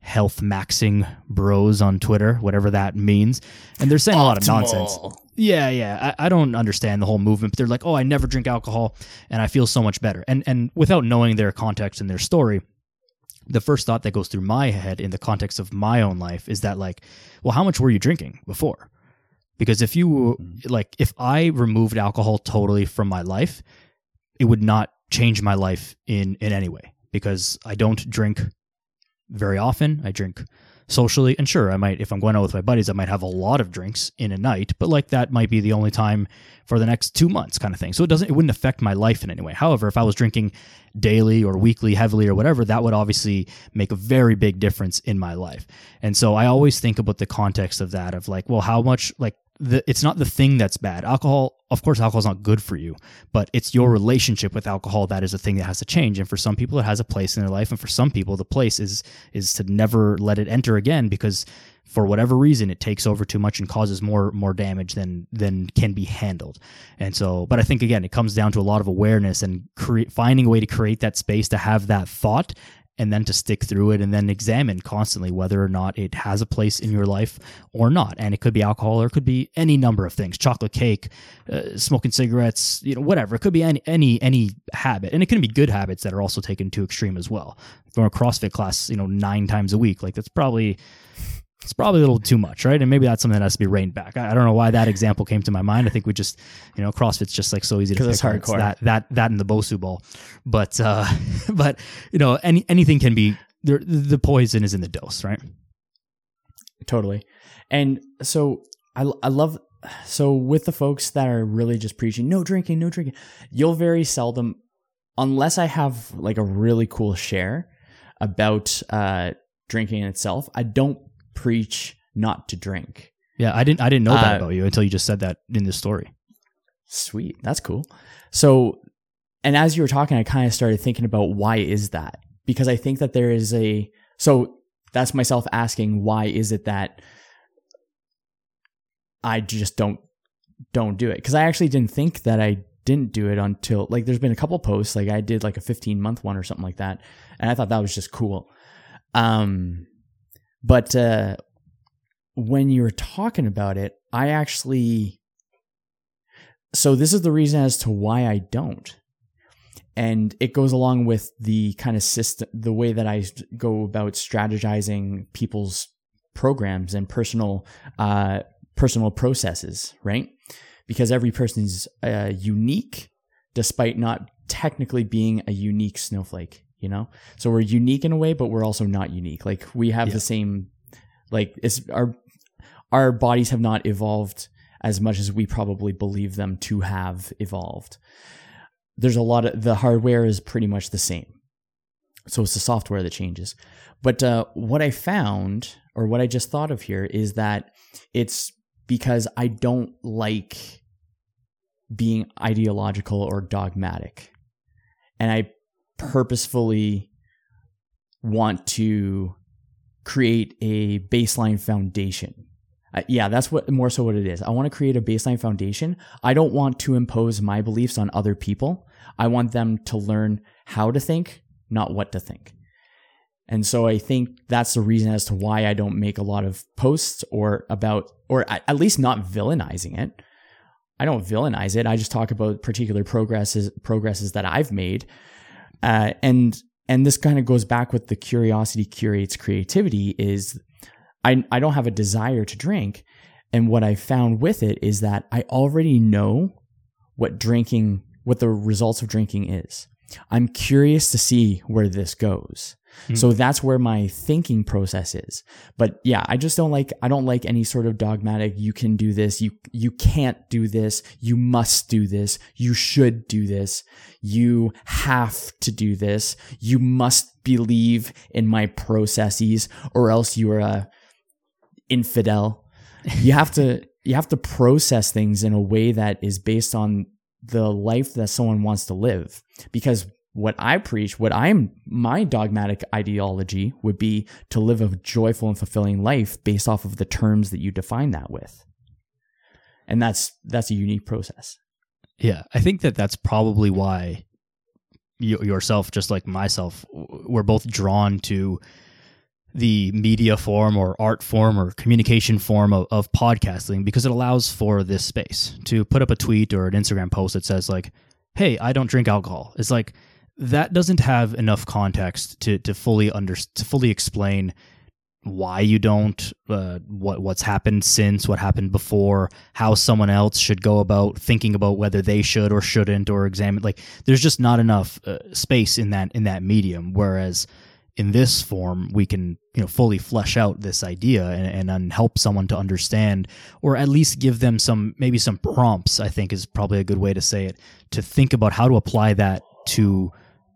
health maxing bros on Twitter, whatever that means, and they're saying a lot of nonsense. Yeah. I don't understand the whole movement, but they're like, oh, I never drink alcohol and I feel so much better. And without knowing their context and their story, the first thought that goes through my head in the context of my own life is that, like, well, how much were you drinking before? Because if I removed alcohol totally from my life, it would not change my life in any way, because I don't drink very often. I drink socially, and sure, I might, if I'm going out with my buddies, I might have a lot of drinks in a night, but like that might be the only time for the next 2 months kind of thing. So it wouldn't affect my life in any way. However, if I was drinking daily or weekly, heavily or whatever, that would obviously make a very big difference in my life. And so I always think about the context of that, of like, well, how much, like, it's not the thing that's bad. Alcohol, of course, alcohol is not good for you, but it's your relationship with alcohol that is a thing that has to change. And for some people, it has a place in their life. And for some people, the place is to never let it enter again, because for whatever reason, it takes over too much and causes more damage than can be handled. And so, but I think, again, it comes down to a lot of awareness and finding a way to create that space to have that thought, and then to stick through it, and then examine constantly whether or not it has a place in your life or not. And it could be alcohol, or it could be any number of things, chocolate cake, smoking cigarettes, you know, whatever. It could be any habit, and it can be good habits that are also taken too extreme as well. Going to a CrossFit class, you know, 9 times a week, like, that's probably... It's probably a little too much, right? And maybe that's something that has to be reined back. I don't know why that example came to my mind. I think we just, you know, CrossFit's just like so easy to pick. Because it's hardcore. That and the Bosu Ball. But you know, anything can be, the poison is in the dose, right? Totally. And so I love so with the folks that are really just preaching, no drinking, you'll very seldom, unless I have like a really cool share about drinking in itself, I don't preach not to drink. Yeah, I didn't know that about you until you just said that in this story. Sweet. That's cool. So, and as you were talking, I kind of started thinking about why is that? Because I think that there is so that's myself asking, why is it that I just don't do it? Cause I actually didn't think that I didn't do it until, like, there's been a couple posts, like I did like a 15-month one or something like that. And I thought that was just cool. But when you were talking about it, I actually, so this is the reason as to why I don't. And it goes along with the kind of system, the way that I go about strategizing people's programs and personal processes, right? Because every person's unique, despite not technically being a unique snowflake, you know? So we're unique in a way, but we're also not unique. Like we have the same, like it's our bodies have not evolved as much as we probably believe them to have evolved. There's a lot of, the hardware is pretty much the same. So it's the software that changes. But what I found, or what I just thought of here, is that it's because I don't like being ideological or dogmatic. And I purposefully want to create a baseline foundation. Yeah, that's what more so what it is. I want to create a baseline foundation. I don't want to impose my beliefs on other people. I want them to learn how to think, not what to think. And so I think that's the reason as to why I don't make a lot of posts or about, or at least not villainizing it. I don't villainize it. I just talk about particular progresses that I've made. And this kind of goes back with the curiosity curates creativity is I don't have a desire to drink. And what I found with it is that I already know what the results of drinking is. I'm curious to see where this goes. Mm-hmm. So that's where my thinking process is. But yeah, I just don't like any sort of dogmatic, you can do this, you can't do this, you must do this, you should do this, you have to do this, you must believe in my processes or else you are a infidel. You have to process things in a way that is based on the life that someone wants to live. Because what I preach, my dogmatic ideology would be to live a joyful and fulfilling life based off of the terms that you define that with. And that's a unique process. Yeah. I think that's probably why you yourself, just like myself, we're both drawn to the media form or art form or communication form of podcasting, because it allows for this space to put up a tweet or an Instagram post that says like, hey, I don't drink alcohol. It's like, that doesn't have enough context to fully explain why you don't, what's happened since, what happened before, how someone else should go about thinking about whether they should or shouldn't or examine. Like, there's just not enough space in that medium. Whereas in this form, we can fully flesh out this idea and help someone to understand, or at least give them some prompts. I think is probably a good way to say it, to think about how to apply that to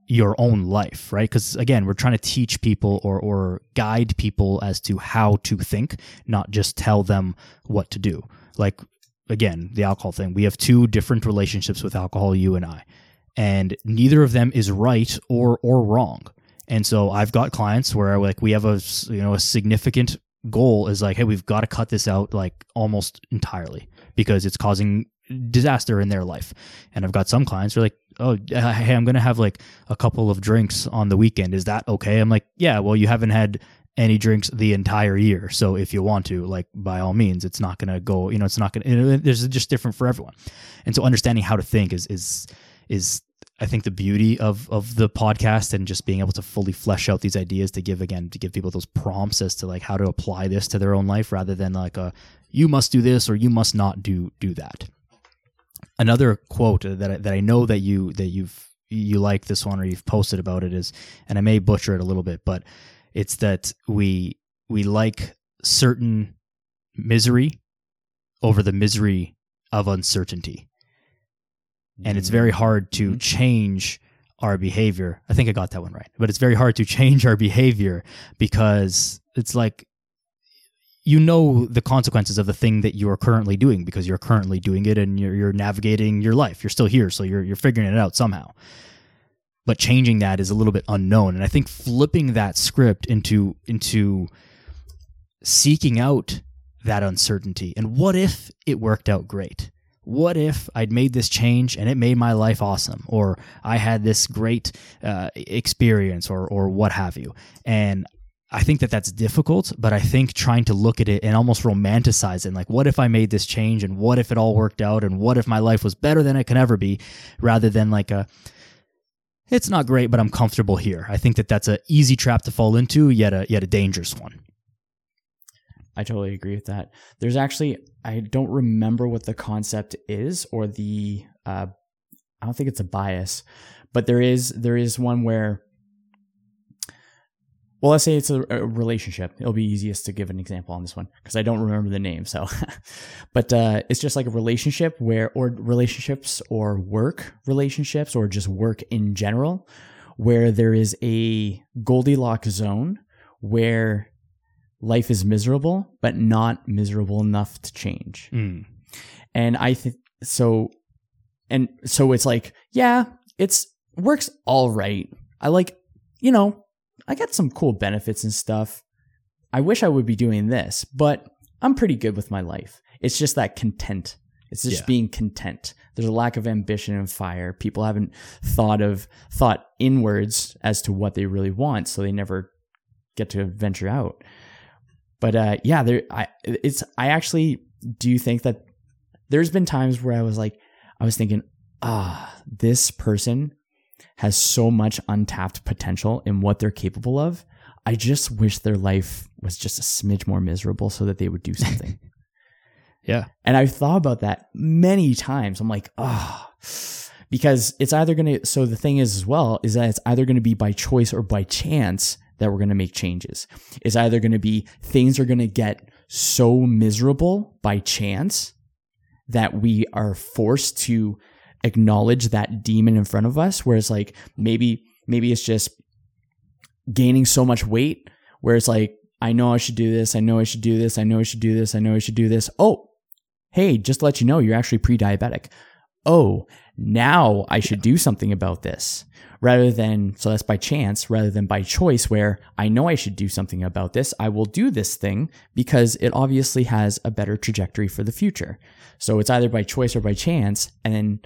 your own life, right? Because again, we're trying to teach people or guide people as to how to think, not just tell them what to do. Like, again, the alcohol thing, we have two different relationships with alcohol, you and I, and neither of them is right or wrong. And so I've got clients where like we have a significant goal is like, hey, we've got to cut this out like almost entirely because it's causing disaster in their life. And I've got some clients who are like, oh, hey, I'm going to have like a couple of drinks on the weekend. Is that okay? I'm like, yeah, well, you haven't had any drinks the entire year. So if you want to, like, by all means, it's not going to go, it's not going to, there's just different for everyone. And so understanding how to think is I think the beauty of the podcast and just being able to fully flesh out these ideas to give people those prompts as to like how to apply this to their own life, rather than like a, you must do this or you must not do that. Another quote that I know that you like this one, or you've posted about it, is, and I may butcher it a little bit, but it's that we like certain misery over the misery of uncertainty. And it's very hard to change our behavior. I think I got that one right. But it's very hard to change our behavior because it's like, you know the consequences of the thing that you are currently doing because you're currently doing it and you're navigating your life. You're still here, so you're figuring it out somehow. But changing that is a little bit unknown. And I think flipping that script into seeking out that uncertainty. And what if it worked out great? What if I'd made this change and it made my life awesome, or I had this great experience or what have you? And I think that that's difficult, but I think trying to look at it and almost romanticize it, like, what if I made this change and what if it all worked out and what if my life was better than it can ever be, rather than like it's not great, but I'm comfortable here. I think that that's an easy trap to fall into, yet a dangerous one. I totally agree with that. There's actually, I don't remember what the concept is or the, I don't think it's a bias, but there is one where, well, let's say it's a relationship. It'll be easiest to give an example on this one because I don't remember the name. So, but it's just like a relationship where, or relationships or work relationships or just work in general, where there is a Goldilocks zone where life is miserable, but not miserable enough to change. Mm. And I think so. And so it's like, yeah, it's works all right. I like, you know, I got some cool benefits and stuff. I wish I would be doing this, but I'm pretty good with my life. It's just that content. It's just being content. There's a lack of ambition and fire. People haven't thought inwards as to what they really want, so they never get to venture out. But I actually do think that there's been times where I was thinking, this person has so much untapped potential in what they're capable of. I just wish their life was just a smidge more miserable so that they would do something. Yeah. And I've thought about that many times. I'm like, because it's either going to, so the thing is as well, is that it's either going to be by choice or by chance that we're going to make changes. It's either going to be things are going to get so miserable by chance that we are forced to acknowledge that demon in front of us, where it's like maybe it's just gaining so much weight where it's like, I know I should do this. I know I should do this. I know I should do this. I know I should do this. Oh, hey, just to let you know, you're actually pre-diabetic. Oh, now I should do something about this, rather than, so that's by chance rather than by choice, where I know I should do something about this. I will do this thing because it obviously has a better trajectory for the future. So it's either by choice or by chance. And then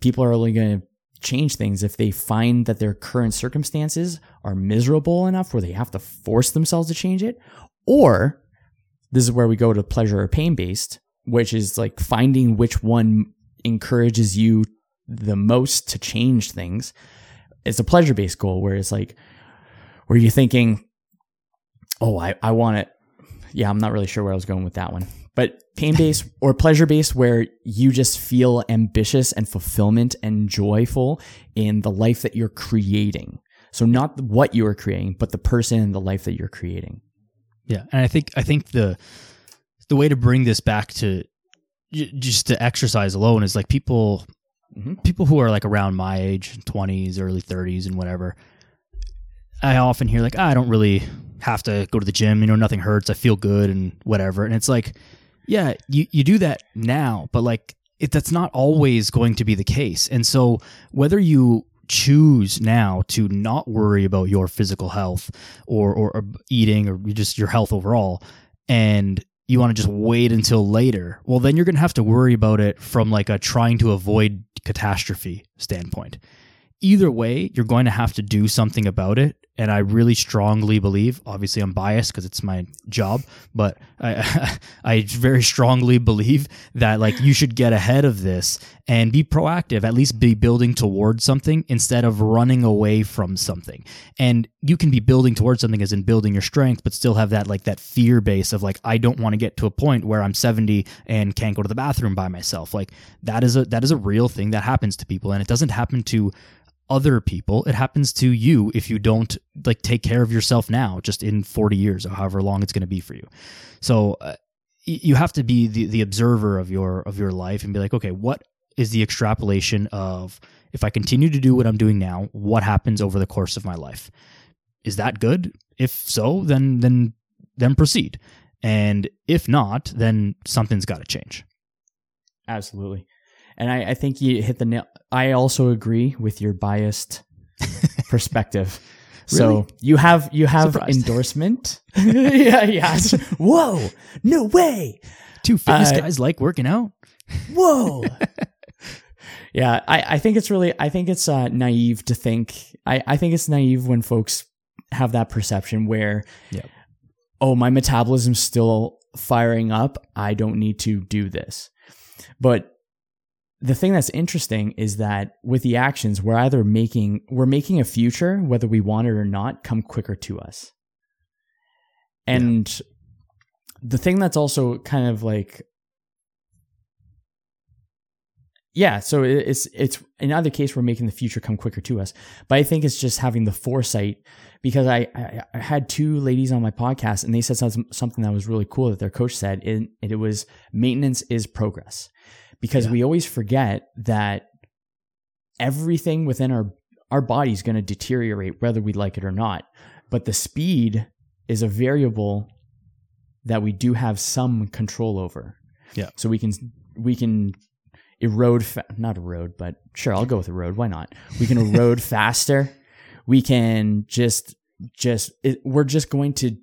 people are only going to change things if they find that their current circumstances are miserable enough where they have to force themselves to change it. Or this is where we go to pleasure or pain based, which is like finding which one encourages you the most to change things. It's a pleasure-based goal where it's like, where you're thinking, oh, I want it. Yeah, I'm not really sure where I was going with that one. But pain-based or pleasure-based, where you just feel ambitious and fulfillment and joyful in the life that you're creating. So not what you are creating, but the person and the life that you're creating. Yeah, and I think the way to bring this back to just to exercise alone is like people who are like around my age, 20s, early 30s and whatever, I often hear like, I don't really have to go to the gym, you know, nothing hurts, I feel good and whatever. And it's like, yeah, you do that now, but like that's not always going to be the case. And so whether you choose now to not worry about your physical health or eating or just your health overall, and you want to just wait until later, well, then you're going to have to worry about it from like a trying to avoid catastrophe standpoint. Either way, you're going to have to do something about it. And I really strongly believe, obviously I'm biased because it's my job, but I very strongly believe that like you should get ahead of this and be proactive, at least be building towards something instead of running away from something. And you can be building towards something as in building your strength, but still have that like that fear base of like, I don't want to get to a point where I'm 70 and can't go to the bathroom by myself. Like that is a real thing that happens to people, and it doesn't happen to other people. It happens to you if you don't like take care of yourself now, just in 40 years or however long it's going to be for you. So you have to be the observer of your life and be like, okay, what is the extrapolation of, if I continue to do what I'm doing now, what happens over the course of my life? Is that good? If so, then proceed. And if not, then something's got to change. Absolutely. And I think you hit the nail. I also agree with your biased perspective. Really? So you have surprised. Endorsement. yeah. Whoa, no way. Two fitness guys like working out. Whoa. Yeah. I think it's naive to think. I think it's naive when folks have that perception where, yep, oh, my metabolism's still firing up, I don't need to do this. But the thing that's interesting is that with the actions, we're either making a future, whether we want it or not, come quicker to us. And the thing that's also kind of like, yeah, so it's in either case, we're making the future come quicker to us. But I think it's just having the foresight, because I had two ladies on my podcast and they said something that was really cool that their coach said, and it was maintenance is progress. Because we always forget that everything within our body is going to deteriorate whether we like it or not. But the speed is a variable that we do have some control over. Yeah. So we can I'll go with erode. Why not? We can erode faster. We can we're going to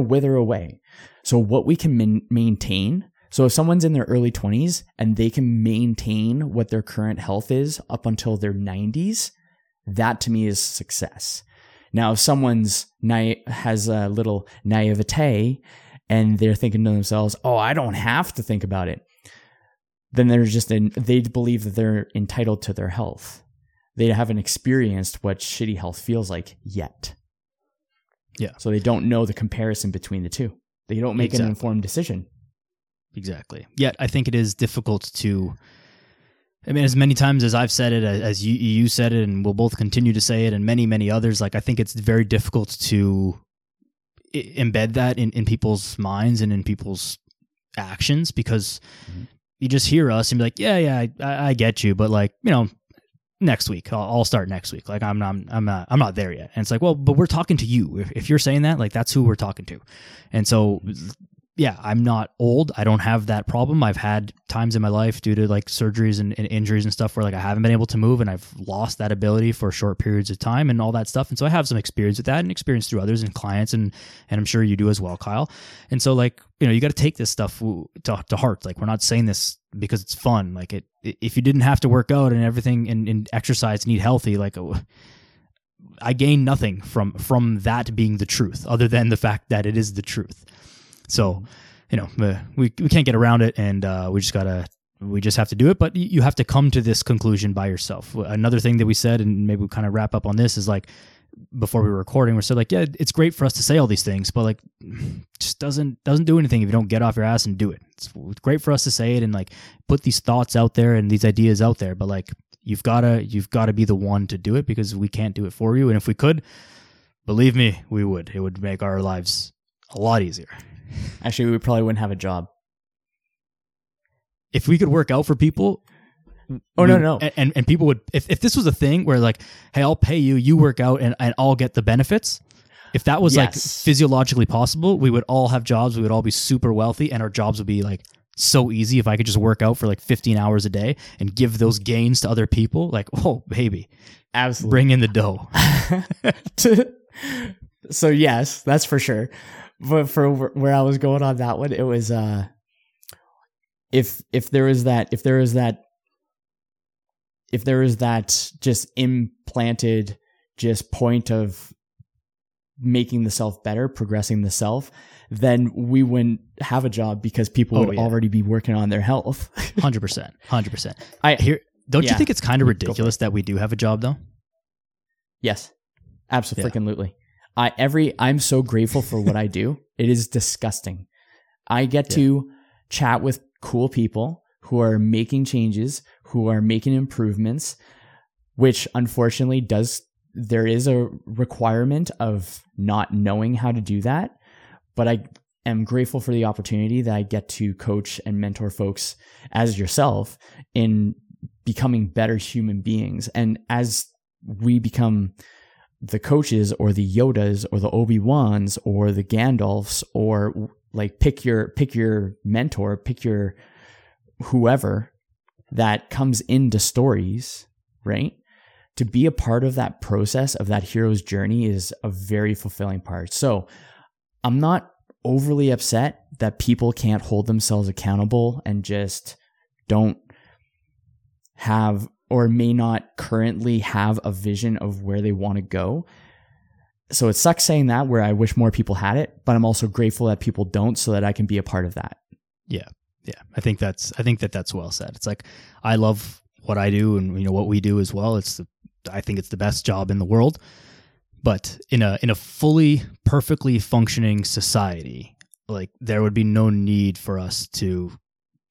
wither away. So what we can maintain. So if someone's in their early 20s and they can maintain what their current health is up until their 90s, that to me is success. Now, if someone's has a little naivete and they're thinking to themselves, oh, I don't have to think about it, then they believe that they're entitled to their health. They haven't experienced what shitty health feels like yet. Yeah. So they don't know the comparison between the two. They don't make an informed decision. Exactly. Yet I think it is difficult to, I mean, as many times as I've said it, as you said it, and we'll both continue to say it, and many, many others, like, I think it's very difficult to embed that in people's minds and in people's actions, because you just hear us and be like, yeah, I get you. But, like, you know, next week, I'll start next week. Like, I'm not there yet. And it's like, well, but we're talking to you. If you're saying that, like, that's who we're talking to. And so, yeah, I'm not old. I don't have that problem. I've had times in my life due to, like, surgeries and injuries and stuff where, like, I haven't been able to move and I've lost that ability for short periods of time and all that stuff. And so I have some experience with that and experience through others and clients, and I'm sure you do as well, Kyle. And so, like, you know, you got to take this stuff to heart. Like, we're not saying this because it's fun. Like, if you didn't have to work out and everything and exercise and eat healthy, like, I gain nothing from that being the truth other than the fact that it is the truth. So, you know, we can't get around it, and we just have to do it, but you have to come to this conclusion by yourself. Another thing that we said, and maybe we kind of wrap up on this, is, like, before we were recording, we said, like, yeah, it's great for us to say all these things, but, like, just doesn't do anything if you don't get off your ass and do it. It's great for us to say it and, like, put these thoughts out there and these ideas out there, but, like, you've gotta be the one to do it, because we can't do it for you. And if we could, believe me, we would. It would make our lives a lot easier. Actually, we probably wouldn't have a job. If we could work out for people, and people would. If this was a thing where, like, hey, I'll pay you, you work out, and I'll get the benefits. If that was like physiologically possible, we would all have jobs. We would all be super wealthy, and our jobs would be, like, so easy. If I could just work out for, like, 15 hours a day and give those gains to other people, like, oh baby, absolutely, bring in the dough. So yes, that's for sure. But for where I was going on that one, it was if there is that just implanted just point of making the self better, progressing the self, then we wouldn't have a job, because people would already be working on their health. 100%. Don't you think it's kind of ridiculous that we do have a job though? Yes, absolutely. Yeah. I'm so grateful for what I do. It is disgusting. I get to chat with cool people who are making changes, who are making improvements, which unfortunately there is a requirement of not knowing how to do that. But I am grateful for the opportunity that I get to coach and mentor folks as yourself in becoming better human beings. And as we become the coaches or the Yodas or the Obi-Wans or the Gandalfs, or like pick your mentor, pick your whoever that comes into stories, right? To be a part of that process of that hero's journey is a very fulfilling part. So I'm not overly upset that people can't hold themselves accountable and just don't have or may not currently have a vision of where they want to go. So it sucks saying that, where I wish more people had it, but I'm also grateful that people don't, so that I can be a part of that. Yeah. Yeah. I think that's well said. It's like, I love what I do and, you know, what we do as well. I think it's the best job in the world, but in a fully perfectly functioning society, like, there would be no need for us to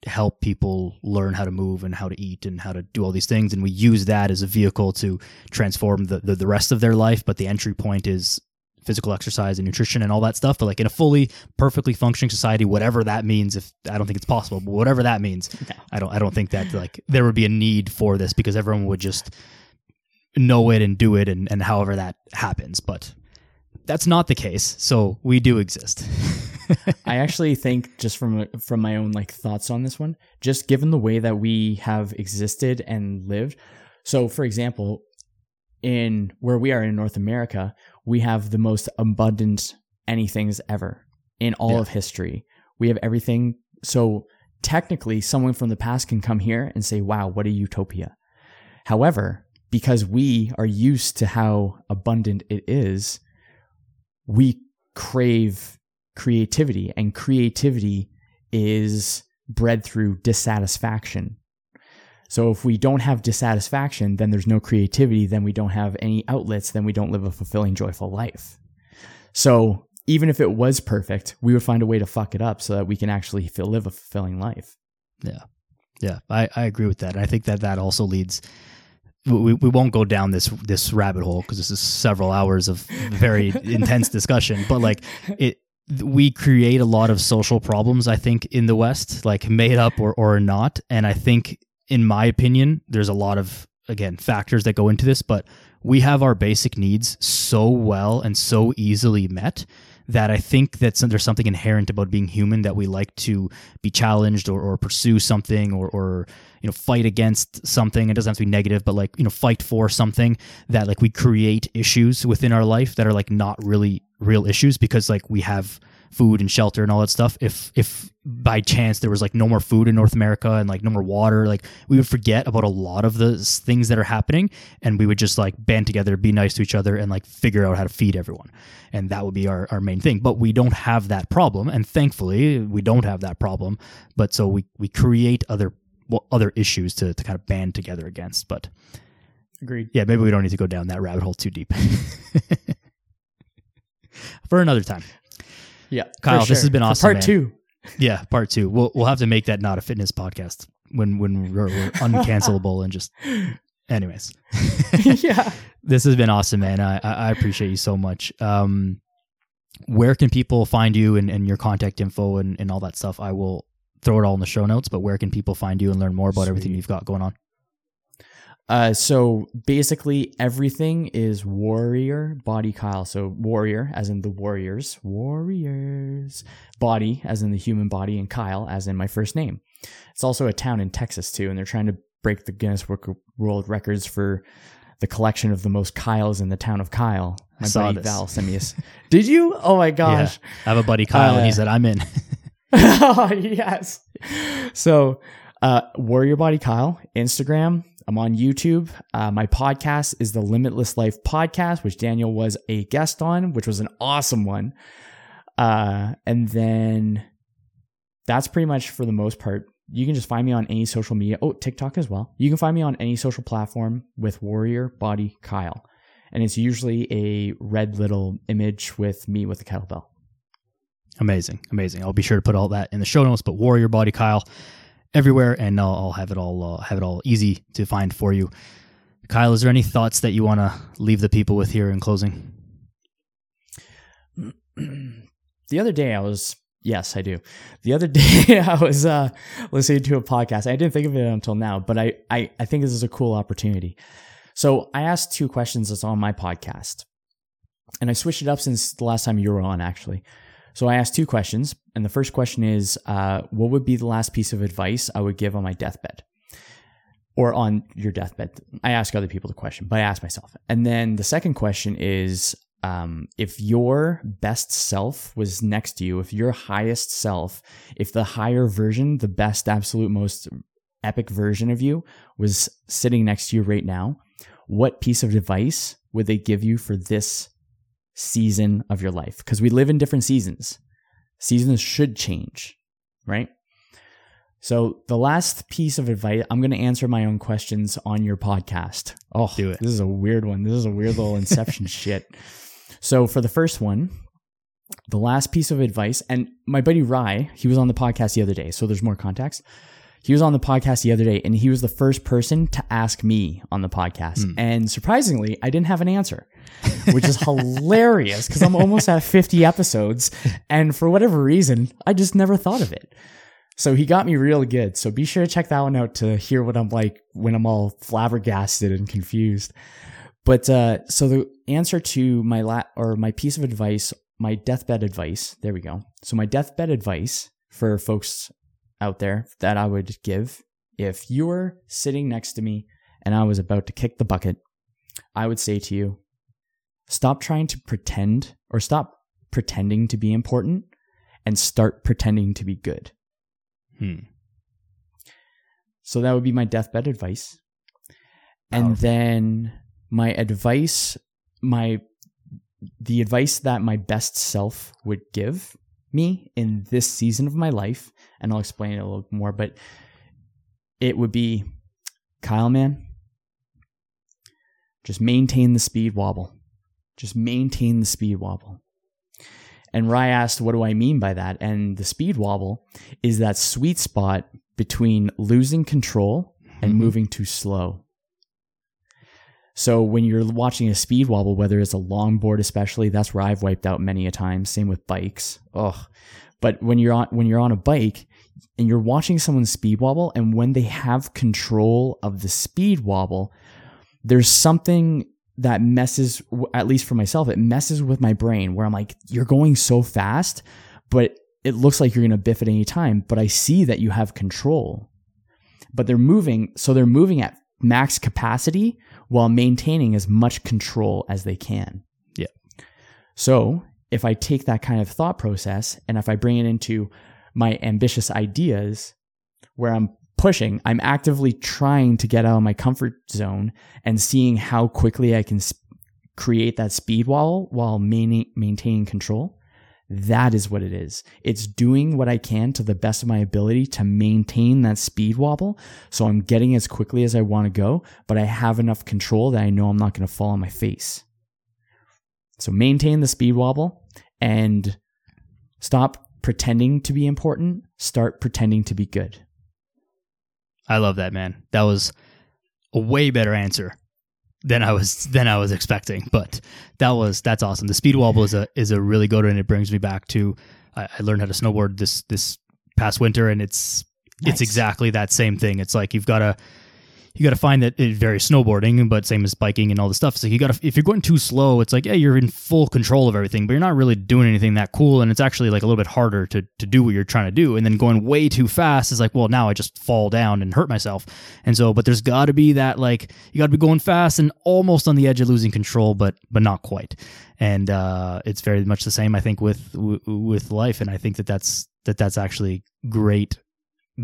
help people learn how to move and how to eat and how to do all these things. And we use that as a vehicle to transform the rest of their life. But the entry point is physical exercise and nutrition and all that stuff. But like, in a fully perfectly functioning society, whatever that means, if I don't think it's possible, but whatever that means, no. I don't think that like there would be a need for this, because everyone would just know it and do it and however that happens. But that's not the case. So we do exist. I actually think, just from my own like thoughts on this one, just given the way that we have existed and lived. So for example, in where we are in North America, we have the most abundant anythings ever in all of history. We have everything. So technically, someone from the past can come here and say, wow, what a utopia. However, because we are used to how abundant it is, we crave creativity, and creativity is bred through dissatisfaction. So if we don't have dissatisfaction, then there's no creativity, then we don't have any outlets, then we don't live a fulfilling, joyful life. So even if it was perfect, we would find a way to fuck it up so that we can actually live a fulfilling life. Yeah. Yeah. I agree with that. And I think that also leads... We won't go down this rabbit hole, because this is several hours of very intense discussion. But like, we create a lot of social problems, I think, in the West, like made up or not. And I think, in my opinion, there's a lot of, again, factors that go into this, but we have our basic needs so well and so easily met that I think that there's something inherent about being human, that we like to be challenged or pursue something or you know, fight against something. It doesn't have to be negative, but like, you know, fight for something, that like we create issues within our life that are like not really real issues, because like we have food and shelter and all that stuff. If by chance there was like no more food in North America and like no more water, like we would forget about a lot of the things that are happening, and we would just like band together, be nice to each other, and like figure out how to feed everyone. And that would be our main thing. But we don't have that problem, and thankfully we don't have that problem. But so we create other issues to kind of band together against. But agreed. Yeah, maybe we don't need to go down that rabbit hole too deep. For another time. Yeah, Kyle, sure. This has been awesome. Part two. Yeah, part two. We'll have to make that not a fitness podcast when we're uncancelable and just. Anyways, yeah, this has been awesome, man. I appreciate you so much. Where can people find you and your contact info and all that stuff? I will throw it all in the show notes. But where can people find you and learn more about everything you've got going on? So basically everything is Warrior Body Kyle. So warrior as in the warriors, body as in the human body, and Kyle as in my first name. It's also a town in Texas too, and they're trying to break the Guinness World Records for the collection of the most Kyles in the town of Kyle. My buddy Val sent me Did you? Oh my gosh. Yeah. I have a buddy Kyle and he said, I'm in. Oh, yes. So Warrior Body Kyle, Instagram. I'm on YouTube. My podcast is The Limitless Life Podcast, which Daniel was a guest on, which was an awesome one. And then that's pretty much for the most part. You can just find me on any social media. Oh, TikTok as well. You can find me on any social platform with Warrior Body Kyle. And it's usually a red little image with me with a kettlebell. Amazing. Amazing. I'll be sure to put all that in the show notes, but Warrior Body Kyle everywhere, and I'll have it all easy to find for you. Kyle, is there any thoughts that you want to leave the people with here in closing? The other day I was Yes, I do. The other day I was listening to a podcast. I didn't think of it until now, but I think this is a cool opportunity. So I asked two questions that's on my podcast, and I switched it up since the last time you were on, actually. So I asked two questions, and the first question is, what would be the last piece of advice I would give on my deathbed? Or on your deathbed. I ask other people the question, but I ask myself. And then the second question is, if your best self was next to you, if your highest self, if the higher version, the best, absolute, most epic version of you was sitting next to you right now, what piece of advice would they give you for this season of your life? Because we live in different seasons. Seasons should change, right? So the last piece of advice, I'm going to answer my own questions on your podcast. Oh, do it. This is a weird one. This is a weird little inception shit. So for the first one, the last piece of advice, and my buddy Rye, he was on the podcast the other day. So there's more context. He was on the podcast the other day, and he was the first person to ask me on the podcast. Mm. And surprisingly, I didn't have an answer, which is hilarious because I'm almost at 50 episodes. And for whatever reason, I just never thought of it. So he got me real good. So be sure to check that one out to hear what I'm like when I'm all flabbergasted and confused. But so the answer to my my piece of advice, my deathbed advice, there we go. So my deathbed advice for folks out there that I would give, if you were sitting next to me and I was about to kick the bucket, I would say to you, stop trying to pretend, or stop pretending to be important and start pretending to be good. So that would be my deathbed advice. Powerful. And then my advice, the advice that my best self would give me in this season of my life, and I'll explain it a little more, but it would be, Kyle, man, just maintain the speed wobble. Just maintain the speed wobble. And Rye asked, what do I mean by that? And the speed wobble is that sweet spot between losing control and moving too slow. So when you're watching a speed wobble, whether it's a longboard especially, that's where I've wiped out many a time. Same with bikes. But when you're on a bike and you're watching someone speed wobble, and when they have control of the speed wobble, there's something that messes, at least for myself, it messes with my brain where I'm like, you're going so fast, but it looks like you're going to biff at any time. But I see that you have control, but they're moving. So they're moving at max capacity while maintaining as much control as they can. Yeah. So if I take that kind of thought process and if I bring it into my ambitious ideas where I'm pushing, I'm actively trying to get out of my comfort zone and seeing how quickly I can create that speed wall while maintaining control. That is what it is. It's doing what I can to the best of my ability to maintain that speed wobble. So I'm getting as quickly as I want to go, but I have enough control that I know I'm not going to fall on my face. So maintain the speed wobble and stop pretending to be important. Start pretending to be good. I love that, man. That was a way better answer than I was expecting. But that's awesome. The speed wobble is a really good one, and it brings me back to I learned how to snowboard this past winter, and it's exactly that same thing. It's like you gotta find that it varies snowboarding, but same as biking and all this stuff. So if you're going too slow, it's like, yeah, you're in full control of everything, but you're not really doing anything that cool. And it's actually like a little bit harder to do what you're trying to do. And then going way too fast is like, well, now I just fall down and hurt myself. And so, but there's gotta be that, like, you gotta be going fast and almost on the edge of losing control, but not quite. And it's very much the same, I think, with life. And I think that's actually great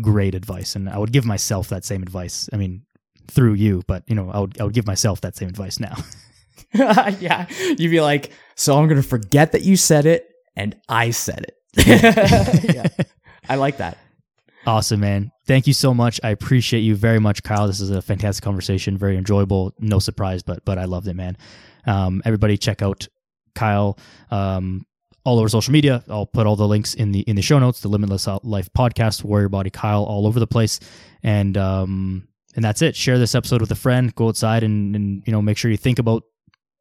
advice. And I would give myself that same advice. I mean, through you, but you know, I would give myself that same advice now. Yeah. You'd be like, so I'm going to forget that you said it and I said it. Yeah. I like that. Awesome, man. Thank you so much. I appreciate you very much, Kyle. This is a fantastic conversation. Very enjoyable. No surprise, but I loved it, man. Everybody check out Kyle, all over social media. I'll put all the links in the show notes, The Limitless Life Podcast, Warrior Body Kyle, all over the place. And that's it. Share this episode with a friend, go outside and make sure you think about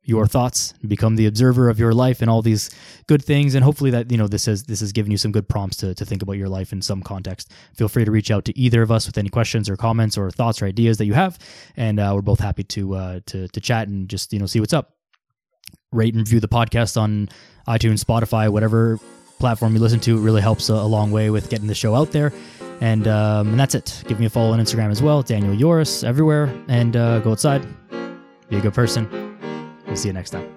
your thoughts, become the observer of your life and all these good things. And hopefully that, you know, this has given you some good prompts to think about your life in some context. Feel free to reach out to either of us with any questions or comments or thoughts or ideas that you have. And we're both happy to chat and just, you know, see what's up. Rate and review the podcast on iTunes, Spotify, whatever platform you listen to. It really helps a long way with getting the show out there. And that's it. Give me a follow on Instagram as well. Daniel Yores everywhere. And go outside. Be a good person. We'll see you next time.